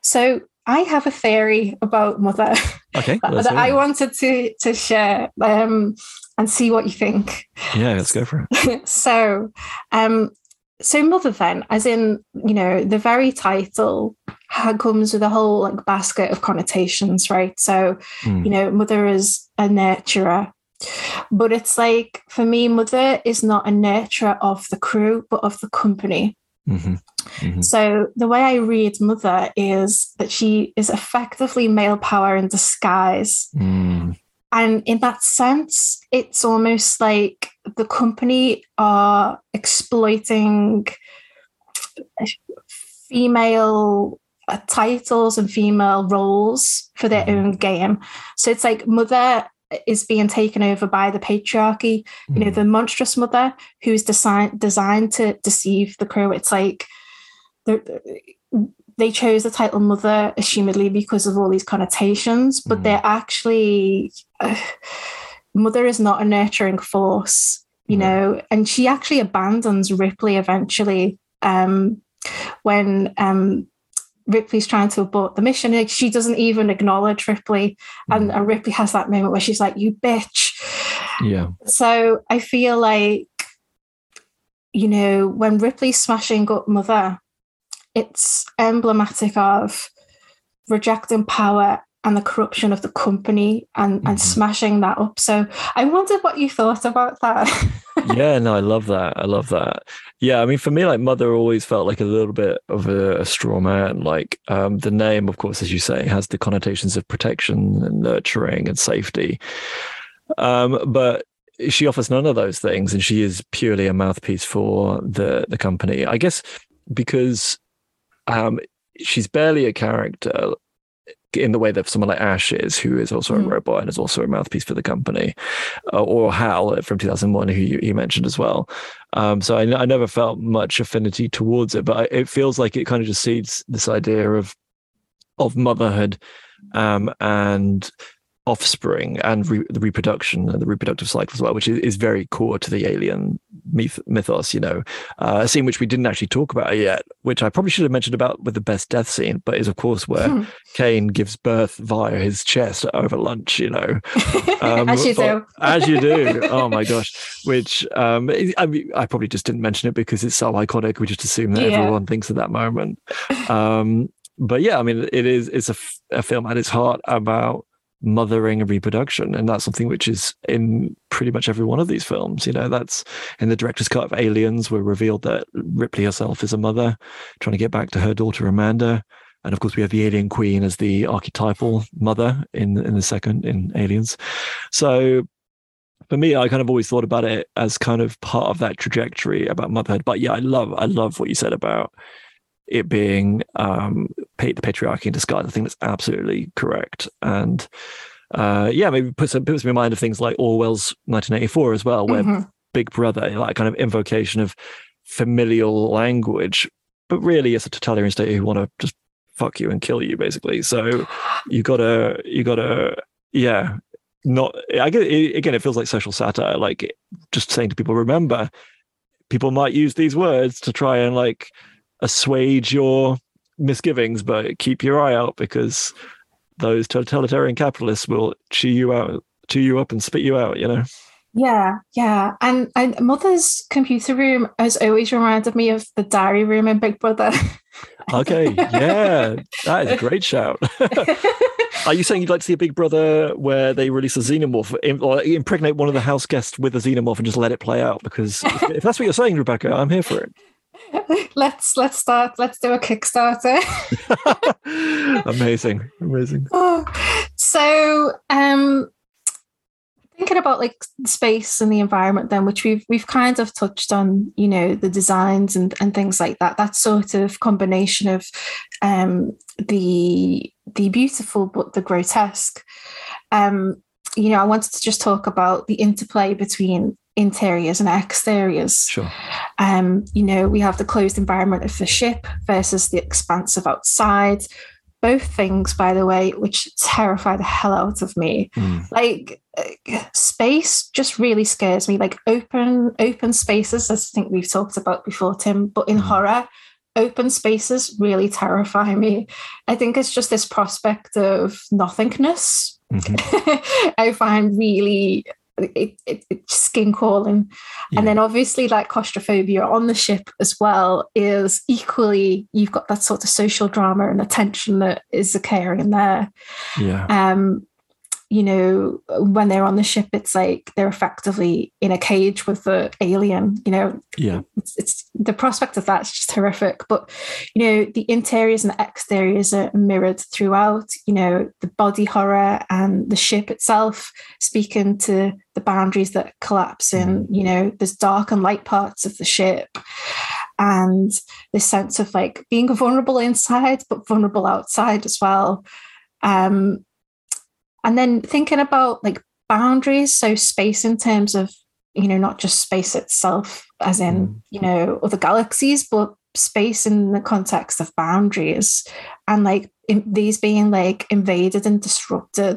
So I have a theory about Mother. Okay. That I wanted to share and see what you think. Yeah, let's go for it. So Mother then, as in, you know, the very title comes with a whole like basket of connotations, right? So, you know, mother is a nurturer, but it's like, for me, mother is not a nurturer of the crew, but of the company. So the way I read mother is that she is effectively male power in disguise. And in that sense, it's almost like the company are exploiting female titles and female roles for their own game. So it's like mother is being taken over by the patriarchy, you know, the monstrous mother who is designed to deceive the crew. It's like they chose the title mother assumedly because of all these connotations, but they're actually, mother is not a nurturing force, you know, and she actually abandons Ripley eventually when Ripley's trying to abort the mission. Like, she doesn't even acknowledge Ripley, and Ripley has that moment where she's like, you bitch. Yeah. So I feel like, you know, when Ripley's smashing up mother, it's emblematic of rejecting power and the corruption of the company and smashing that up. So I wondered what you thought about that. Yeah, no, I love that. Yeah, I mean, for me, like, mother always felt like a little bit of a straw man. Like, the name, of course, as you say, has the connotations of protection and nurturing and safety. But she offers none of those things, and she is purely a mouthpiece for the company. I guess because she's barely a character in the way that someone like Ash is, who is also a robot and is also a mouthpiece for the company, or Hal from 2001, who you mentioned as well. So I never felt much affinity towards it, but it feels like it kind of just seeds this idea of motherhood and offspring and the reproduction and the reproductive cycle as well, which is very core to the alien mythos, you know, a scene which we didn't actually talk about yet, which I probably should have mentioned about with the best death scene, but is, of course, where Kane gives birth via his chest over lunch, you know. As you do. Oh, my gosh. Which, I mean, I probably just didn't mention it because it's so iconic. We just assume that everyone thinks at that moment. But yeah, I mean, it's a film at its heart about mothering and reproduction, and that's something which is in pretty much every one of these films. You know, that's in the director's cut of Aliens, we're revealed that Ripley herself is a mother trying to get back to her daughter Amanda, and of course we have the alien queen as the archetypal mother in the second in Aliens. So for me, I kind of always thought about it as kind of part of that trajectory about motherhood. But yeah, I love what you said about it being the patriarchy in disguise. I think that's absolutely correct. And yeah, maybe puts me in mind of things like Orwell's 1984 as well, where Big Brother, like kind of invocation of familial language, but really it's a totalitarian state who want to just fuck you and kill you, basically. So you gotta, yeah, not. I guess, again, it feels like social satire, like just saying to people, remember, people might use these words to try and like assuage your misgivings, but keep your eye out because those totalitarian capitalists will chew you up and spit you out, you know. Yeah and Mother's computer room has always reminded me of the diary room in Big Brother. Okay, yeah, that is a great shout. Are you saying you'd like to see a Big Brother where they release a xenomorph or impregnate one of the house guests with a xenomorph and just let it play out? Because if that's what you're saying, Rebecca, I'm here for it. Let's do a Kickstarter. amazing. So thinking about like space and the environment then, which we've kind of touched on, you know, the designs and things like that sort of combination of the beautiful but the grotesque. You know, I wanted to just talk about the interplay between interiors and exteriors. Sure. You know, we have the closed environment of the ship versus the expanse of outside. Both things, by the way, which terrify the hell out of me. Like, space just really scares me. Like open spaces, I think we've talked about before, Tim, but in horror, open spaces really terrify me. I think it's just this prospect of nothingness. mm-hmm. I find really it's skin crawling. Yeah. And then obviously like claustrophobia on the ship as well is equally, you've got that sort of social drama and the tension that is occurring there. Yeah. You know, when they're on the ship, it's like they're effectively in a cage with the alien, you know. Yeah. It's the prospect of that's just horrific. But, you know, the interiors and the exteriors are mirrored throughout, you know, the body horror and the ship itself speaking to the boundaries that collapse in, you know, there's dark and light parts of the ship. And this sense of like being vulnerable inside, but vulnerable outside as well. And then thinking about like boundaries, so space in terms of, you know, not just space itself as in, you know, other galaxies, but space in the context of boundaries and like these being like invaded and disrupted.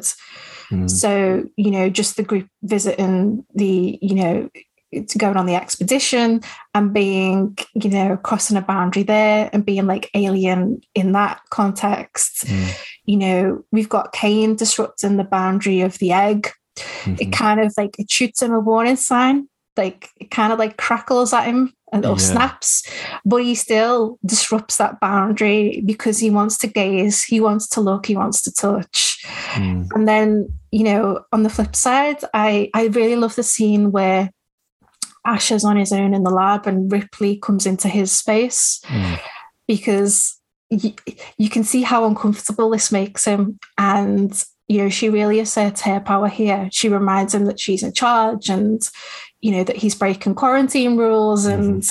Mm. So, you know, just the group visiting the, you know, it's going on the expedition and being, you know, crossing a boundary there and being like alien in that context. Mm. You know, we've got Kane disrupting the boundary of the egg. Mm-hmm. It kind of like, it shoots him a warning sign. Like it kind of like crackles at him and or snaps, but he still disrupts that boundary because he wants to gaze, he wants to look, he wants to touch. Mm. And then, you know, on the flip side, I really love the scene where Asher's on his own in the lab and Ripley comes into his space because you can see how uncomfortable this makes him. And, you know, she really asserts her power here. She reminds him that she's in charge and, you know, that he's breaking quarantine rules and,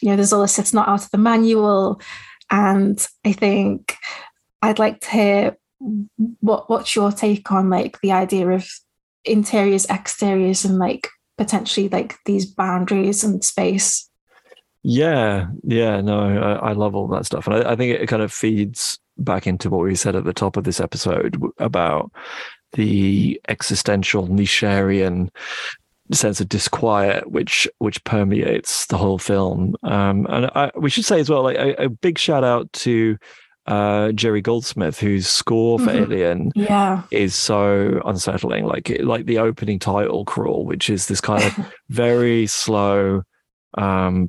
you know, there's all this, it's not out of the manual. And I think I'd like to hear what's your take on like the idea of interiors, exteriors and like potentially like these boundaries and space. I love all that stuff, and I think it kind of feeds back into what we said at the top of this episode about the existential Nietzschean sense of disquiet which permeates the whole film. We should say as well, like a big shout out to Jerry Goldsmith, whose score for Alien is so unsettling. Like the opening title, Crawl, which is this kind of very slow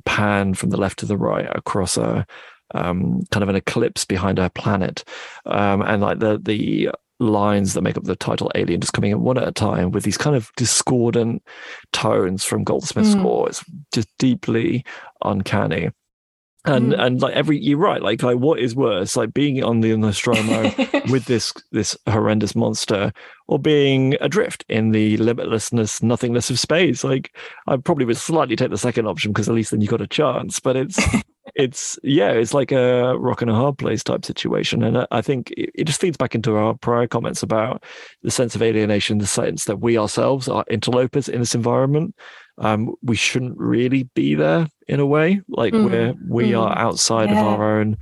pan from the left to the right across a kind of an eclipse behind our planet, and like the lines that make up the title Alien just coming in one at a time with these kind of discordant tones from Goldsmith's score. It's just deeply uncanny. And like you're right, like what is worse, like being on the Nostromo with this horrendous monster, or being adrift in the limitlessness, nothingness of space. Like I probably would slightly take the second option because at least then you got a chance. But it's like a rock and a hard place type situation. And I think it just feeds back into our prior comments about the sense of alienation, the sense that we ourselves are interlopers in this environment. We shouldn't really be there in a way, like where we are outside of our own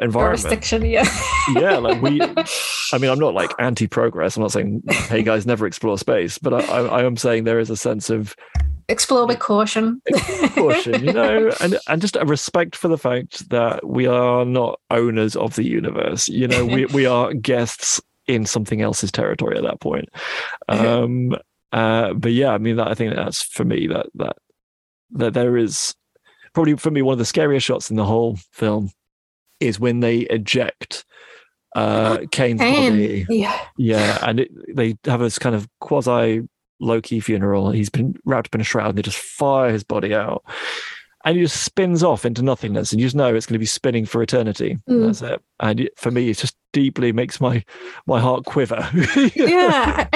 environment. Jurisdiction, like I'm not like anti-progress. I'm not saying, hey guys, never explore space, but I am saying there is a sense of explore with caution. You know, and just a respect for the fact that we are not owners of the universe. You know, we are guests in something else's territory at that point. But yeah, I mean, I think that's for me that there is probably for me one of the scariest shots in the whole film is when they eject Kane's body. And they have this kind of quasi low-key funeral. He's been wrapped up in a shroud and they just fire his body out and he just spins off into nothingness, and you just know it's going to be spinning for eternity. That's it. And for me, it just deeply makes my heart quiver.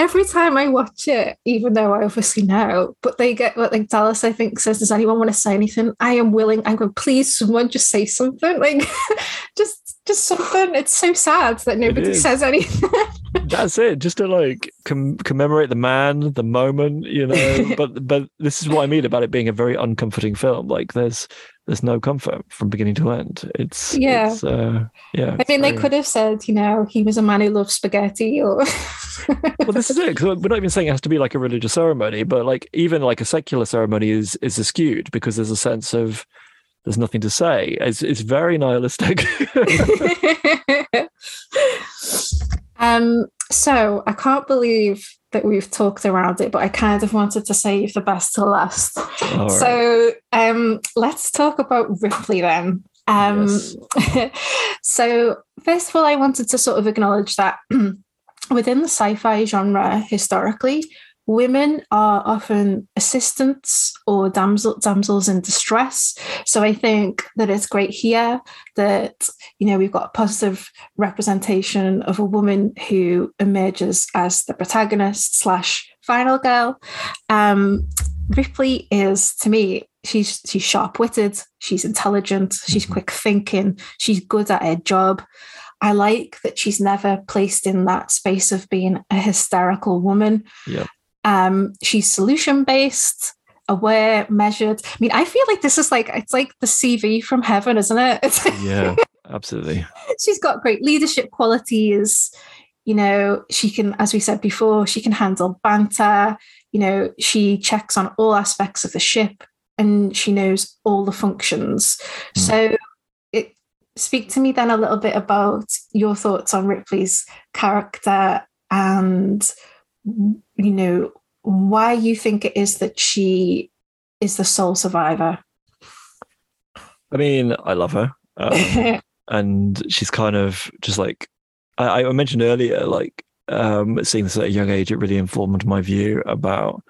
Every time I watch it, even though I obviously know, but they get what, like Dallas I think says, does anyone want to say anything? I'm going, please someone just say something, like just something. It's so sad that nobody says anything. That's it, just to like commemorate the man, the moment, you know. but this is what I mean about it being a very uncomforting film. Like there's no comfort from beginning to end. I mean, they could have said, you know, he was a man who loved spaghetti or well, this is it, because we're not even saying it has to be like a religious ceremony, but like even like a secular ceremony is askewed because there's a sense of there's nothing to say. It's very nihilistic. So I can't believe that we've talked around it, but I kind of wanted to save the best to last. All right. So let's talk about Ripley then. Yes. So first of all, I wanted to sort of acknowledge that within the sci-fi genre, historically, women are often assistants or damsels in distress. So I think that it's great here that, you know, we've got a positive representation of a woman who emerges as the protagonist / final girl. Ripley is, to me, she's sharp-witted, she's intelligent, she's quick thinking, she's good at her job. I like that she's never placed in that space of being a hysterical woman. Yeah. She's solution-based, aware, measured. I mean, I feel like this is like, it's like the CV from heaven, isn't it? Yeah, absolutely. She's got great leadership qualities. You know, she can, as we said before, she can handle banter. You know, she checks on all aspects of the ship and she knows all the functions. Mm. So speak to me then a little bit about your thoughts on Ripley's character and, you know, why you think it is that she is the sole survivor. I mean, I love her. And she's kind of just like, I mentioned earlier, like seeing this at a young age, it really informed my view about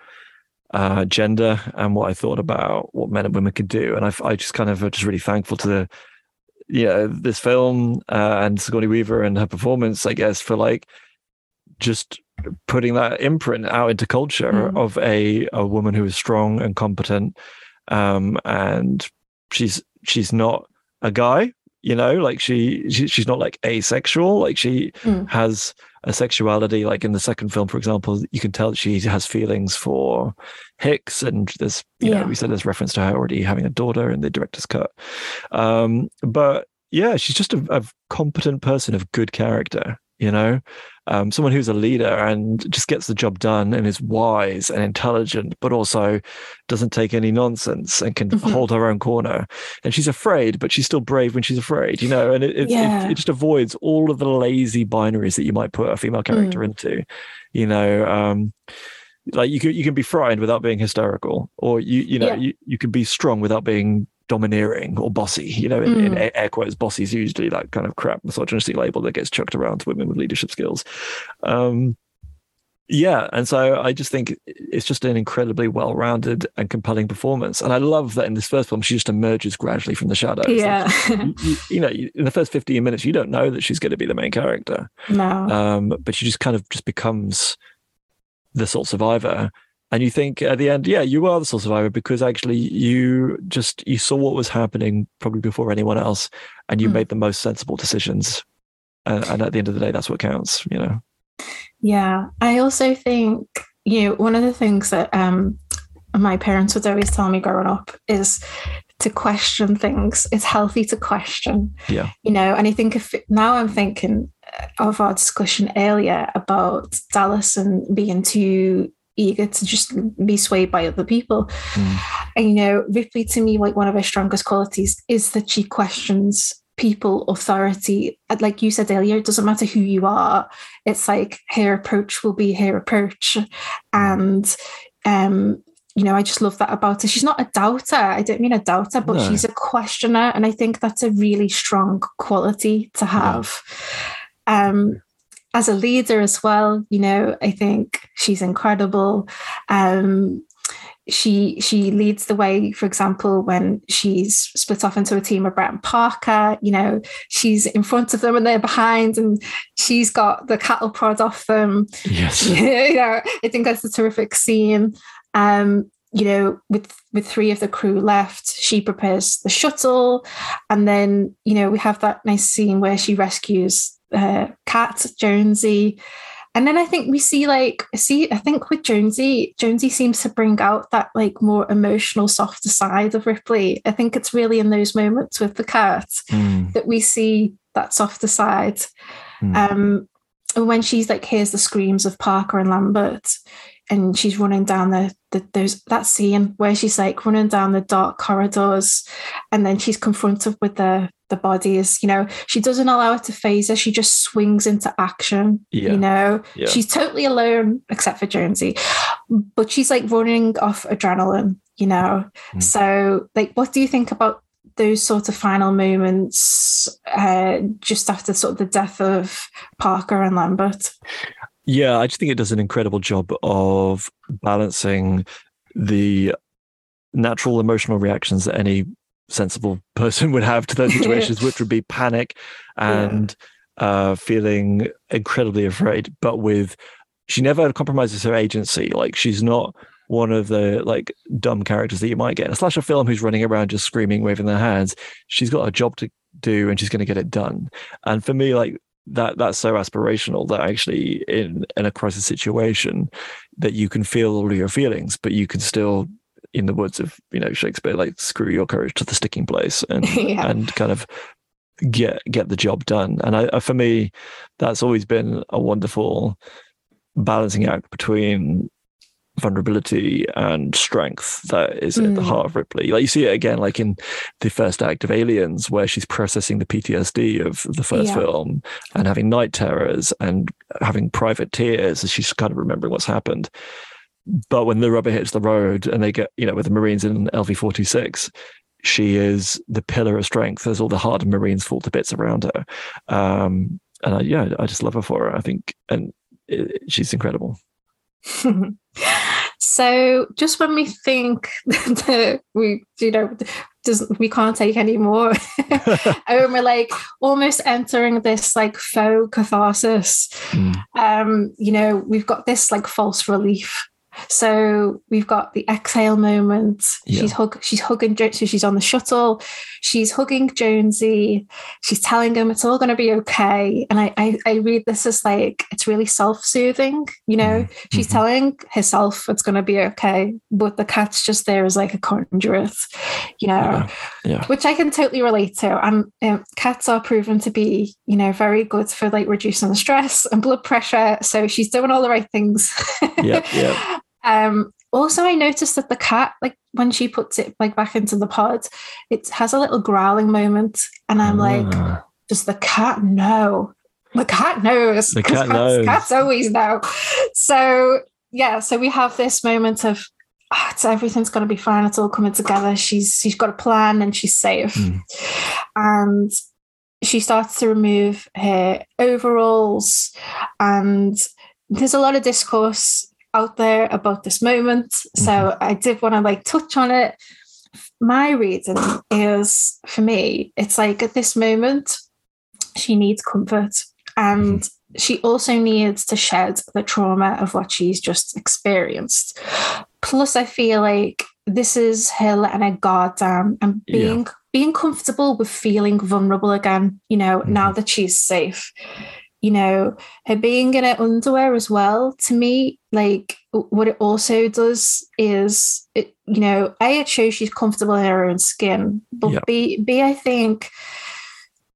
gender and what I thought about what men and women could do. And I just kind of just really thankful to the, you know, this film and Sigourney Weaver and her performance, I guess, for like just putting that imprint out into culture of a woman who is strong and competent, and she's not a guy, you know, like she's not like asexual, like she has a sexuality. Like in the second film, for example, you can tell that she has feelings for Hicks, and there's, you know, we said there's reference to her already having a daughter in the director's cut. But yeah, she's just a competent person of good character, you know, someone who's a leader and just gets the job done and is wise and intelligent, but also doesn't take any nonsense and can hold her own corner. And she's afraid, but she's still brave when she's afraid, you know, and it just avoids all of the lazy binaries that you might put a female character into, you know, like you can be frightened without being hysterical, or you can be strong without being domineering or bossy, you know, in air quotes. Bossy is usually that kind of crap misogynistic label that gets chucked around to women with leadership skills. And so I just think it's just an incredibly well-rounded and compelling performance. And I love that in this first film, she just emerges gradually from the shadows. Yeah. Like, you know, in the first 15 minutes, you don't know that she's going to be the main character. No. But she just kind of just becomes the sole survivor. And you think at the end, yeah, you are the sole survivor because actually you saw what was happening probably before anyone else, and you made the most sensible decisions. And at the end of the day, that's what counts, you know? Yeah. I also think, you know, one of the things that my parents would always tell me growing up is to question things. It's healthy to question, you know? And I think now I'm thinking of our discussion earlier about Dallas and being too eager to just be swayed by other people. And, you know, Ripley, to me, like one of her strongest qualities is that she questions people, authority. Like you said earlier, it doesn't matter who you are. It's like her approach will be her approach. And, you know, I just love that about her. She's not a doubter. I don't mean a doubter, but she's a questioner. And I think that's a really strong quality to have. As a leader as well, you know, I think she's incredible. She leads the way, for example, when she's split off into a team of Brett and Parker. You know, she's in front of them and they're behind, and she's got the cattle prod off them. Yes. You know, I think that's a terrific scene. You know, with three of the crew left, she prepares the shuttle. And then, you know, we have that nice scene where she rescues Kat, Jonesy. And then I think we see with Jonesy seems to bring out that like more emotional, softer side of Ripley. I think it's really in those moments with the Kat that we see that softer side. And when she's like hears the screams of Parker and Lambert, and she's running down that scene where she's like running down the dark corridors, and then she's confronted with the the body is, you know, she doesn't allow it to phase her. She just swings into action, you know. Yeah. She's totally alone, except for Jonesy. But she's, like, running off adrenaline, you know. Mm. So, like, what do you think about those sort of final moments just after sort of the death of Parker and Lambert? Yeah, I just think it does an incredible job of balancing the natural emotional reactions that any sensible person would have to those situations, which would be panic and feeling incredibly afraid. But with, she never compromises her agency. Like, she's not one of the, like, dumb characters that you might get in a slasher film who's running around just screaming, waving their hands. She's got a job to do and she's going to get it done. And for me, like, that's so aspirational, that actually in a crisis situation that you can feel all of your feelings, but you can still, in the words of, you know, Shakespeare, like, screw your courage to the sticking place and and kind of get the job done. And I, for me, that's always been a wonderful balancing act between vulnerability and strength that is at the heart of Ripley. Like, you see it again, like, in the first act of Aliens, where she's processing the PTSD of the first film and having night terrors and having private tears as she's kind of remembering what's happened. But when the rubber hits the road and they get, you know, with the Marines in LV426, she is the pillar of strength as all the hardened Marines fall to bits around her. And I just love her for her, I think. And she's incredible. So just when we think that we can't take any more, and we're, like, almost entering this, like, faux catharsis, you know, we've got this, like, false relief. So we've got the exhale moment. Yeah. She's hugging Jonesy. So she's on the shuttle. She's hugging Jonesy. She's telling him it's all going to be okay. And I read this as, like, it's really self-soothing. You know, she's telling herself it's going to be okay, but the cat's just there as, like, a conduit. You know, which I can totally relate to. Cats are proven to be, you know, very good for, like, reducing stress and blood pressure. So she's doing all the right things. Yeah. Also, I noticed that the cat, like, when she puts it, like, back into the pod, it has a little growling moment, and I'm like, does the cat know? The cat knows. The cat knows. Cats always know. So so we have this moment of, everything's going to be fine. It's all coming together. She's got a plan and she's safe, and she starts to remove her overalls, and there's a lot of discourse out there about this moment. So I did want to, like, touch on it. My reason is, for me, it's like, at this moment she needs comfort, and she also needs to shed the trauma of what she's just experienced. Plus, I feel like this is her letting her guard down and being comfortable with feeling vulnerable again, you know, now that she's safe. You know, her being in her underwear as well, to me, like, what it also does is, it, you know, A, it shows she's comfortable in her own skin, but B, I think,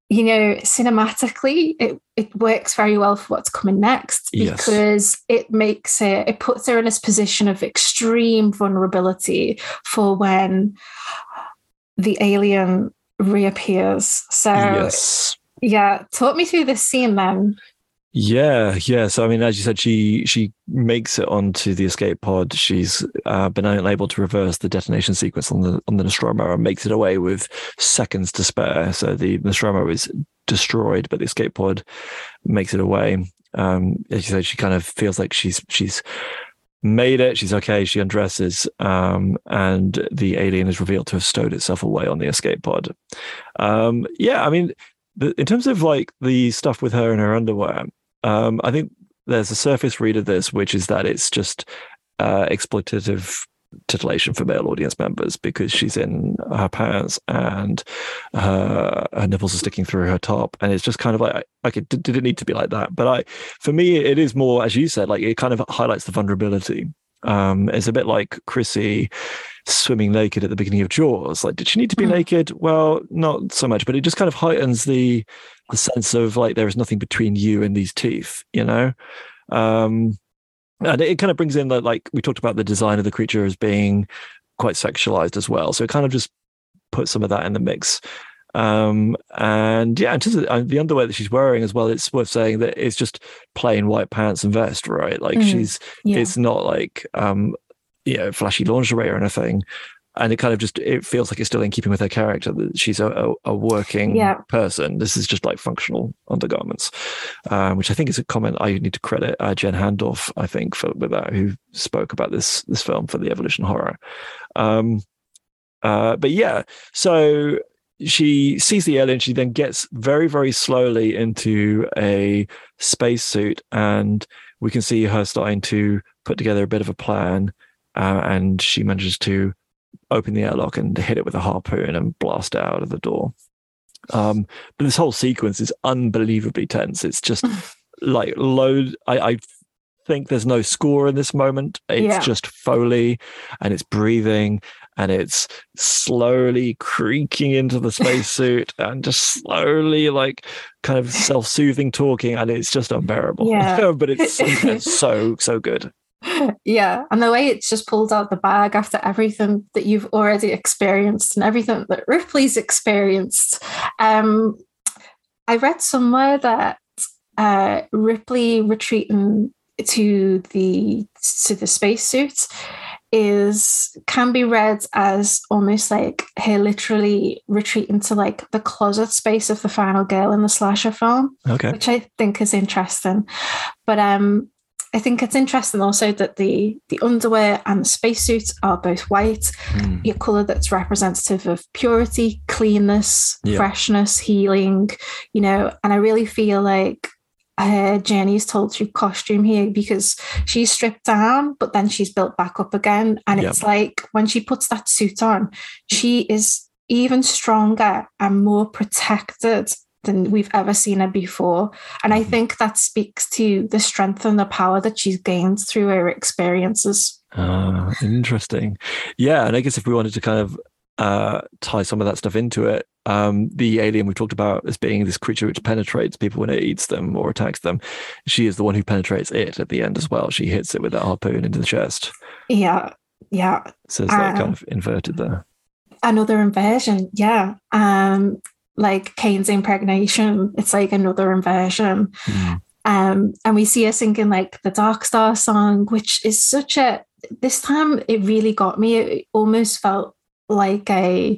you know, cinematically, it works very well for what's coming next, because it makes it, it puts her in this position of extreme vulnerability for when the alien reappears. So... Yes. Yeah, talk me through this scene then. Yeah. So, I mean, as you said, she makes it onto the escape pod. She's been unable to reverse the detonation sequence on the Nostromo, and makes it away with seconds to spare. So the Nostromo is destroyed, but the escape pod makes it away. As you said, she kind of feels like she's made it. She's okay. She undresses, and the alien is revealed to have stowed itself away on the escape pod. I mean, in terms of, like, the stuff with her in her underwear, I think there's a surface read of this, which is that it's just exploitative titillation for male audience members, because she's in her pants and her nipples are sticking through her top, and it's just kind of like, okay, did it need to be like that? But for me, it is more, as you said, like, it kind of highlights the vulnerability. It's a bit like Chrissy swimming naked at the beginning of Jaws. Like, did she need to be naked? Well, not so much, but it just kind of heightens the sense of, like, there is nothing between you and these teeth, you know? And it kind of brings in that, like, we talked about the design of the creature as being quite sexualized as well. So it kind of just puts some of that in the mix. And yeah, just the underwear that she's wearing as well, it's worth saying that it's just plain white pants and vest, right? Like it's not like, flashy lingerie or anything. And it kind of just, it feels like it's still in keeping with her character, that she's a working person. This is just like functional undergarments, which I think is a comment I need to credit Jen Handorf, I think, with that, who spoke about this film for the Evolution Horror. But yeah, so she sees the alien. She then gets very, very slowly into a spacesuit, and we can see her starting to put together a bit of a plan. And she manages to open the airlock and hit it with a harpoon and blast it out of the door. But this whole sequence is unbelievably tense. It's just like load. I think there's no score in this moment. It's just Foley, and it's breathing, and it's slowly creaking into the spacesuit and just slowly like kind of self-soothing talking, and it's just unbearable. Yeah. But it's so good. Yeah, and the way it's just pulled out the bag after everything that you've already experienced and everything that Ripley's experienced. I read somewhere that Ripley retreating to the spacesuit can be read as almost like her literally retreating to like the closet space of the final girl in the slasher film. Okay, which I think is interesting, but I think it's interesting also that the underwear and the spacesuit are both white, a colour that's representative of purity, cleanness, freshness, healing, and I really feel like her journey is told through costume here, because she's stripped down, but then she's built back up again. And it's like when she puts that suit on, she is even stronger and more protected than we've ever seen her before. And I think that speaks to the strength and the power that she's gained through her experiences. Interesting. Yeah, and I guess if we wanted to kind of tie some of that stuff into it, the alien we talked about as being this creature which penetrates people when it eats them or attacks them, she is the one who penetrates it at the end as well. She hits it with that harpoon into the chest. Yeah. So it's like kind of inverted there. Another inversion, yeah. Like Kane's impregnation, it's like another inversion. And we see her singing like the Dark Star song, which is such a, this time it really got me. It almost felt like I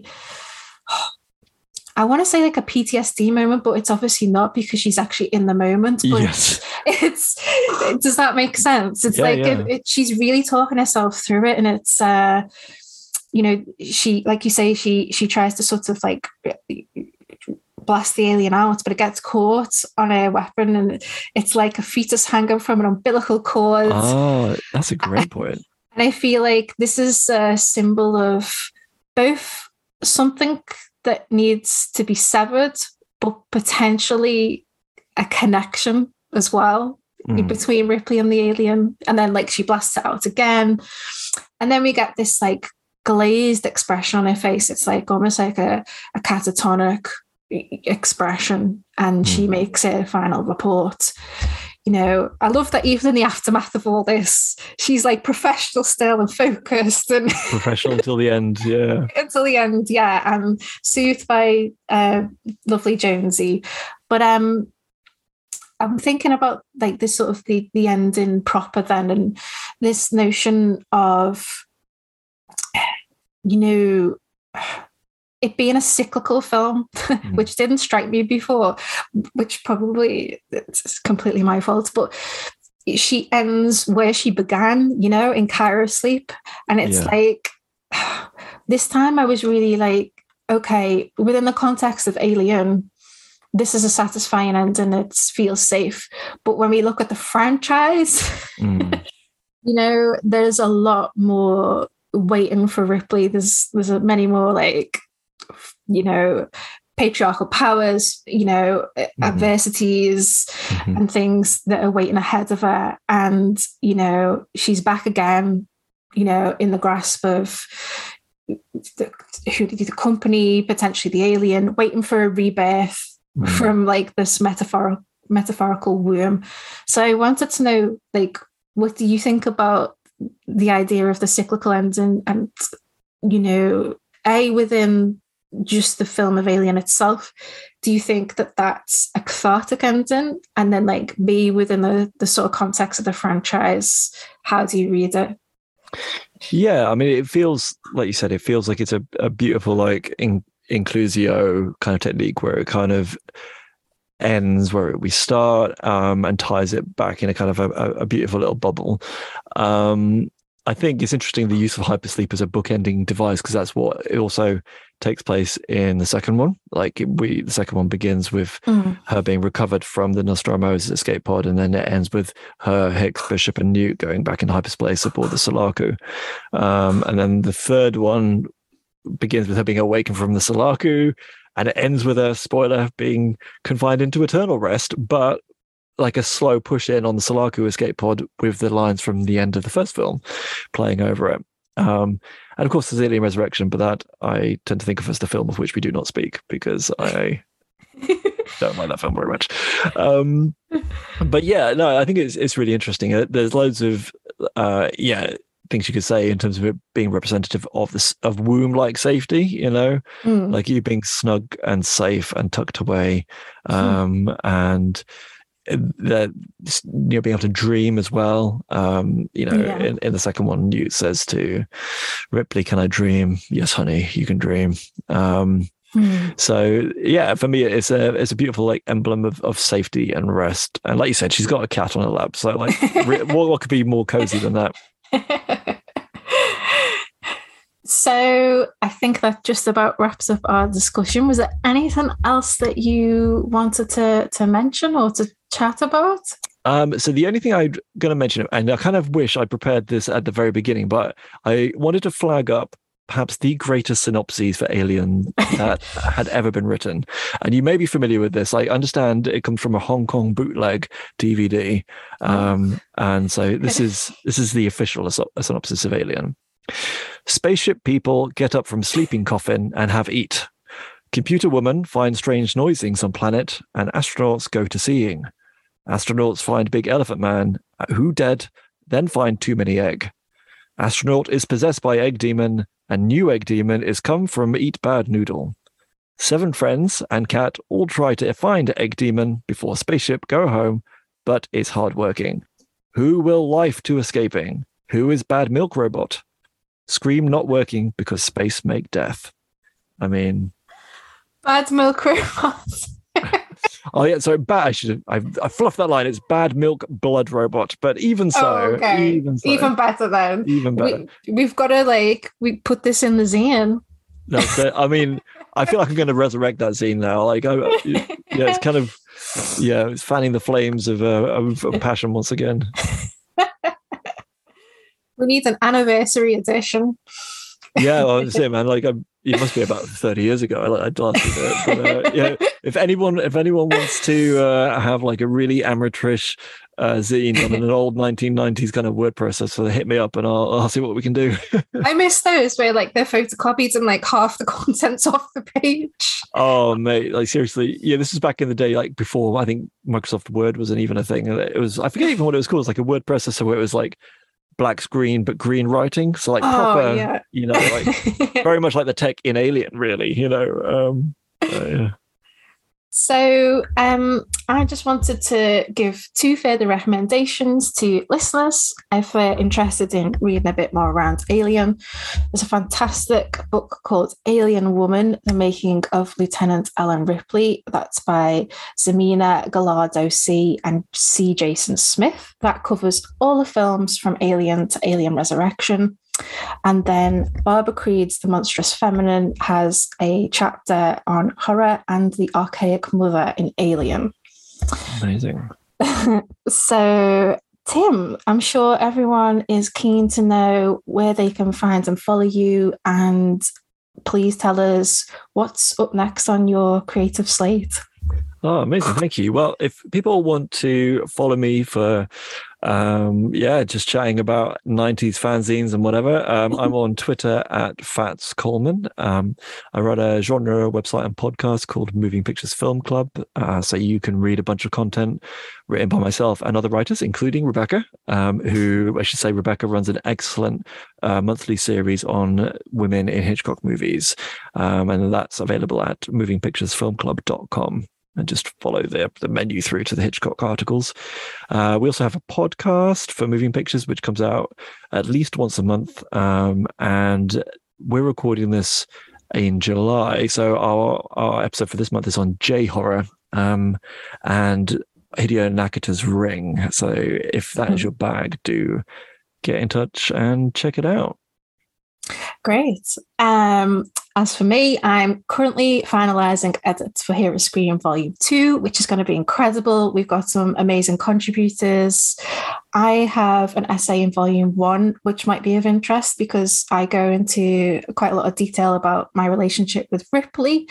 want to say like a PTSD moment, but it's obviously not, because she's actually in the moment. But yes. It's does that make sense? It's she's really talking herself through it, and it's she, like you say, she tries to sort of like blast the alien out, but it gets caught on a weapon, and it's like a fetus hanging from an umbilical cord. Oh, that's a great point. And I feel like this is a symbol of both something that needs to be severed, but potentially a connection as well between Ripley and the alien. And then like she blasts it out again, and then we get this like glazed expression on her face. It's like almost like a catatonic expression, and she makes her final report. I love that even in the aftermath of all this, she's like professional still and focused and professional until the end. Yeah. Until the end. Yeah. And soothed by lovely Jonesy. But I'm thinking about like this sort of the ending proper then, and this notion of it being a cyclical film, which didn't strike me before, which probably it's completely my fault, but she ends where she began, in Cairo Sleep. And it's like, this time I was really like, okay, within the context of Alien, this is a satisfying end and it feels safe. But when we look at the franchise, there's a lot more waiting for Ripley. There's many more like patriarchal powers, adversities and things that are waiting ahead of her, and she's back again in the grasp of the company, potentially the alien, waiting for a rebirth from like this metaphorical womb. So I wanted to know, like, what do you think about the idea of the cyclical ending, and within just the film of Alien itself, do you think that that's a cathartic ending? And then, like, be within the sort of context of the franchise, how do you read it? Yeah, I mean, it feels, like you said, it feels like it's a beautiful, like, inclusio kind of technique where it kind of ends where we start and ties it back in a kind of a beautiful little bubble. I think it's interesting the use of hypersleep as a bookending device, because that's what it also takes place in the second one. Like the second one begins with her being recovered from the Nostromo's escape pod, and then it ends with her, Hicks, Bishop, and Newt going back in hyperspace aboard the Sulaku. And then the third one begins with her being awakened from the Sulaku, and it ends with her, spoiler, being confined into eternal rest, but like a slow push in on the Sulaku escape pod with the lines from the end of the first film playing over it. And of course, there's Alien Resurrection, but that I tend to think of as the film of which we do not speak, because I don't like that film very much. But yeah, no, I think it's really interesting. There's loads of, things you could say in terms of it being representative of this, of womb-like safety, you know, like you being snug and safe and tucked away, and that, you know, being able to dream as well. In the second one, Newt says to Ripley, "Can I dream?" "Yes, honey, you can dream." So yeah, for me, it's a beautiful, like, emblem of safety and rest. And like you said, she's got a cat on her lap, so like what could be more cozy than that? So I think that just about wraps up our discussion. Was there anything else that you wanted to mention or to chat about? So the only thing I'm going to mention, and I kind of wish I prepared this at the very beginning, but I wanted to flag up perhaps the greatest synopses for Alien that had ever been written. And you may be familiar with this. I understand it comes from a Hong Kong bootleg DVD. And so this is the official synopsis of Alien. Spaceship people get up from sleeping coffin and have eat. Computer woman finds strange noisings on planet, and astronauts go to seeing. Astronauts find big elephant man, who dead, then find too many egg. Astronaut is possessed by egg demon, and new egg demon is come from eat bad noodle. Seven friends and cat all try to find egg demon before spaceship go home, but it's hard working. Who will life to escaping? Who is bad milk robot? Scream not working because space make death. I mean, bad milk robots. Oh yeah, sorry, bad. I fluffed that line. It's bad milk blood robot. But even so, even better then. Even better. We've got to put this in the zine. That's it. I mean, I feel like I'm going to resurrect that zine now. It's kind of it's fanning the flames of passion once again. We need an anniversary edition. Yeah, well, I was saying, man, it must be about 30 years ago. I'd last do it. But, if anyone wants to have a really amateurish zine on an old 1990s kind of word processor, hit me up and I'll see what we can do. I miss those where they're photocopied and half the content's off the page. Oh mate, seriously, this was back in the day, before I think Microsoft Word wasn't even a thing. It was, I forget even what it was called. It's a word processor where it was black screen but green writing, so proper, very much like the tech in Alien, really, So I just wanted to give two further recommendations to listeners if they're interested in reading a bit more around Alien. There's a fantastic book called Alien Woman: The Making of Lieutenant Ellen Ripley. That's by Zemina Gallardo-See and C. Jason Smith. That covers all the films from Alien to Alien Resurrection. And then Barbara Creed's The Monstrous Feminine has a chapter on horror and the archaic mother in Alien. Amazing. So, Tim, I'm sure everyone is keen to know where they can find and follow you. And please tell us what's up next on your creative slate. Oh, amazing. Thank you. Well, if people want to follow me for, just chatting about 90s fanzines and whatever, I'm on Twitter at Fats Coleman. I run a genre website and podcast called Moving Pictures Film Club. So you can read a bunch of content written by myself and other writers, including Rebecca, who I should say Rebecca runs an excellent monthly series on women in Hitchcock movies. And that's available at movingpicturesfilmclub.com. And just follow the menu through to the Hitchcock articles. We also have a podcast for Moving Pictures, which comes out at least once a month. And we're recording this in July. So our episode for this month is on J-horror and Hideo Nakata's Ring. So if that is your bag, do get in touch and check it out. Great. As for me, I'm currently finalising edits for Here at Screen Volume 2, which is going to be incredible. We've got some amazing contributors. I have an essay in Volume 1, which might be of interest because I go into quite a lot of detail about my relationship with Ripley.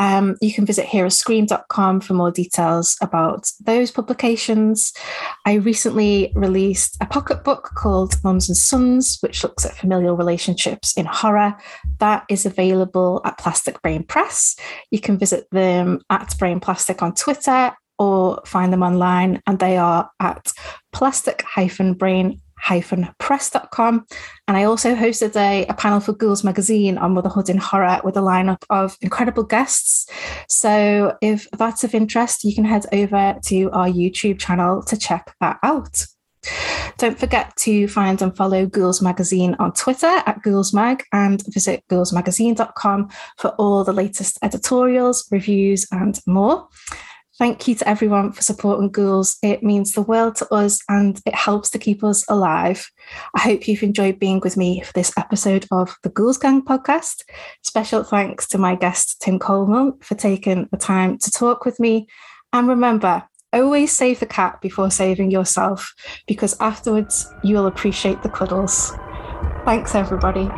You can visit hereatscreen.com for more details about those publications. I recently released a pocket book called Mums and Sons, which looks at familial relationships in horror. That is available at Plastic Brain Press. You can visit them at Brain Plastic on Twitter or find them online, and they are at plastic-brain-press.com. And I also hosted a panel for Ghouls Magazine on motherhood in horror with a lineup of incredible guests. So if that's of interest, you can head over to our YouTube channel to check that out. Don't forget to find and follow Ghouls Magazine on Twitter at GhoulsMag and visit ghouls magazine.com for all the latest editorials, reviews, and more. Thank you to everyone for supporting Ghouls. It means the world to us and it helps to keep us alive. I hope you've enjoyed being with me for this episode of the Ghouls Gang podcast. Special thanks to my guest, Tim Coleman, for taking the time to talk with me. And remember, always save the cat before saving yourself, because afterwards you will appreciate the cuddles. Thanks, everybody.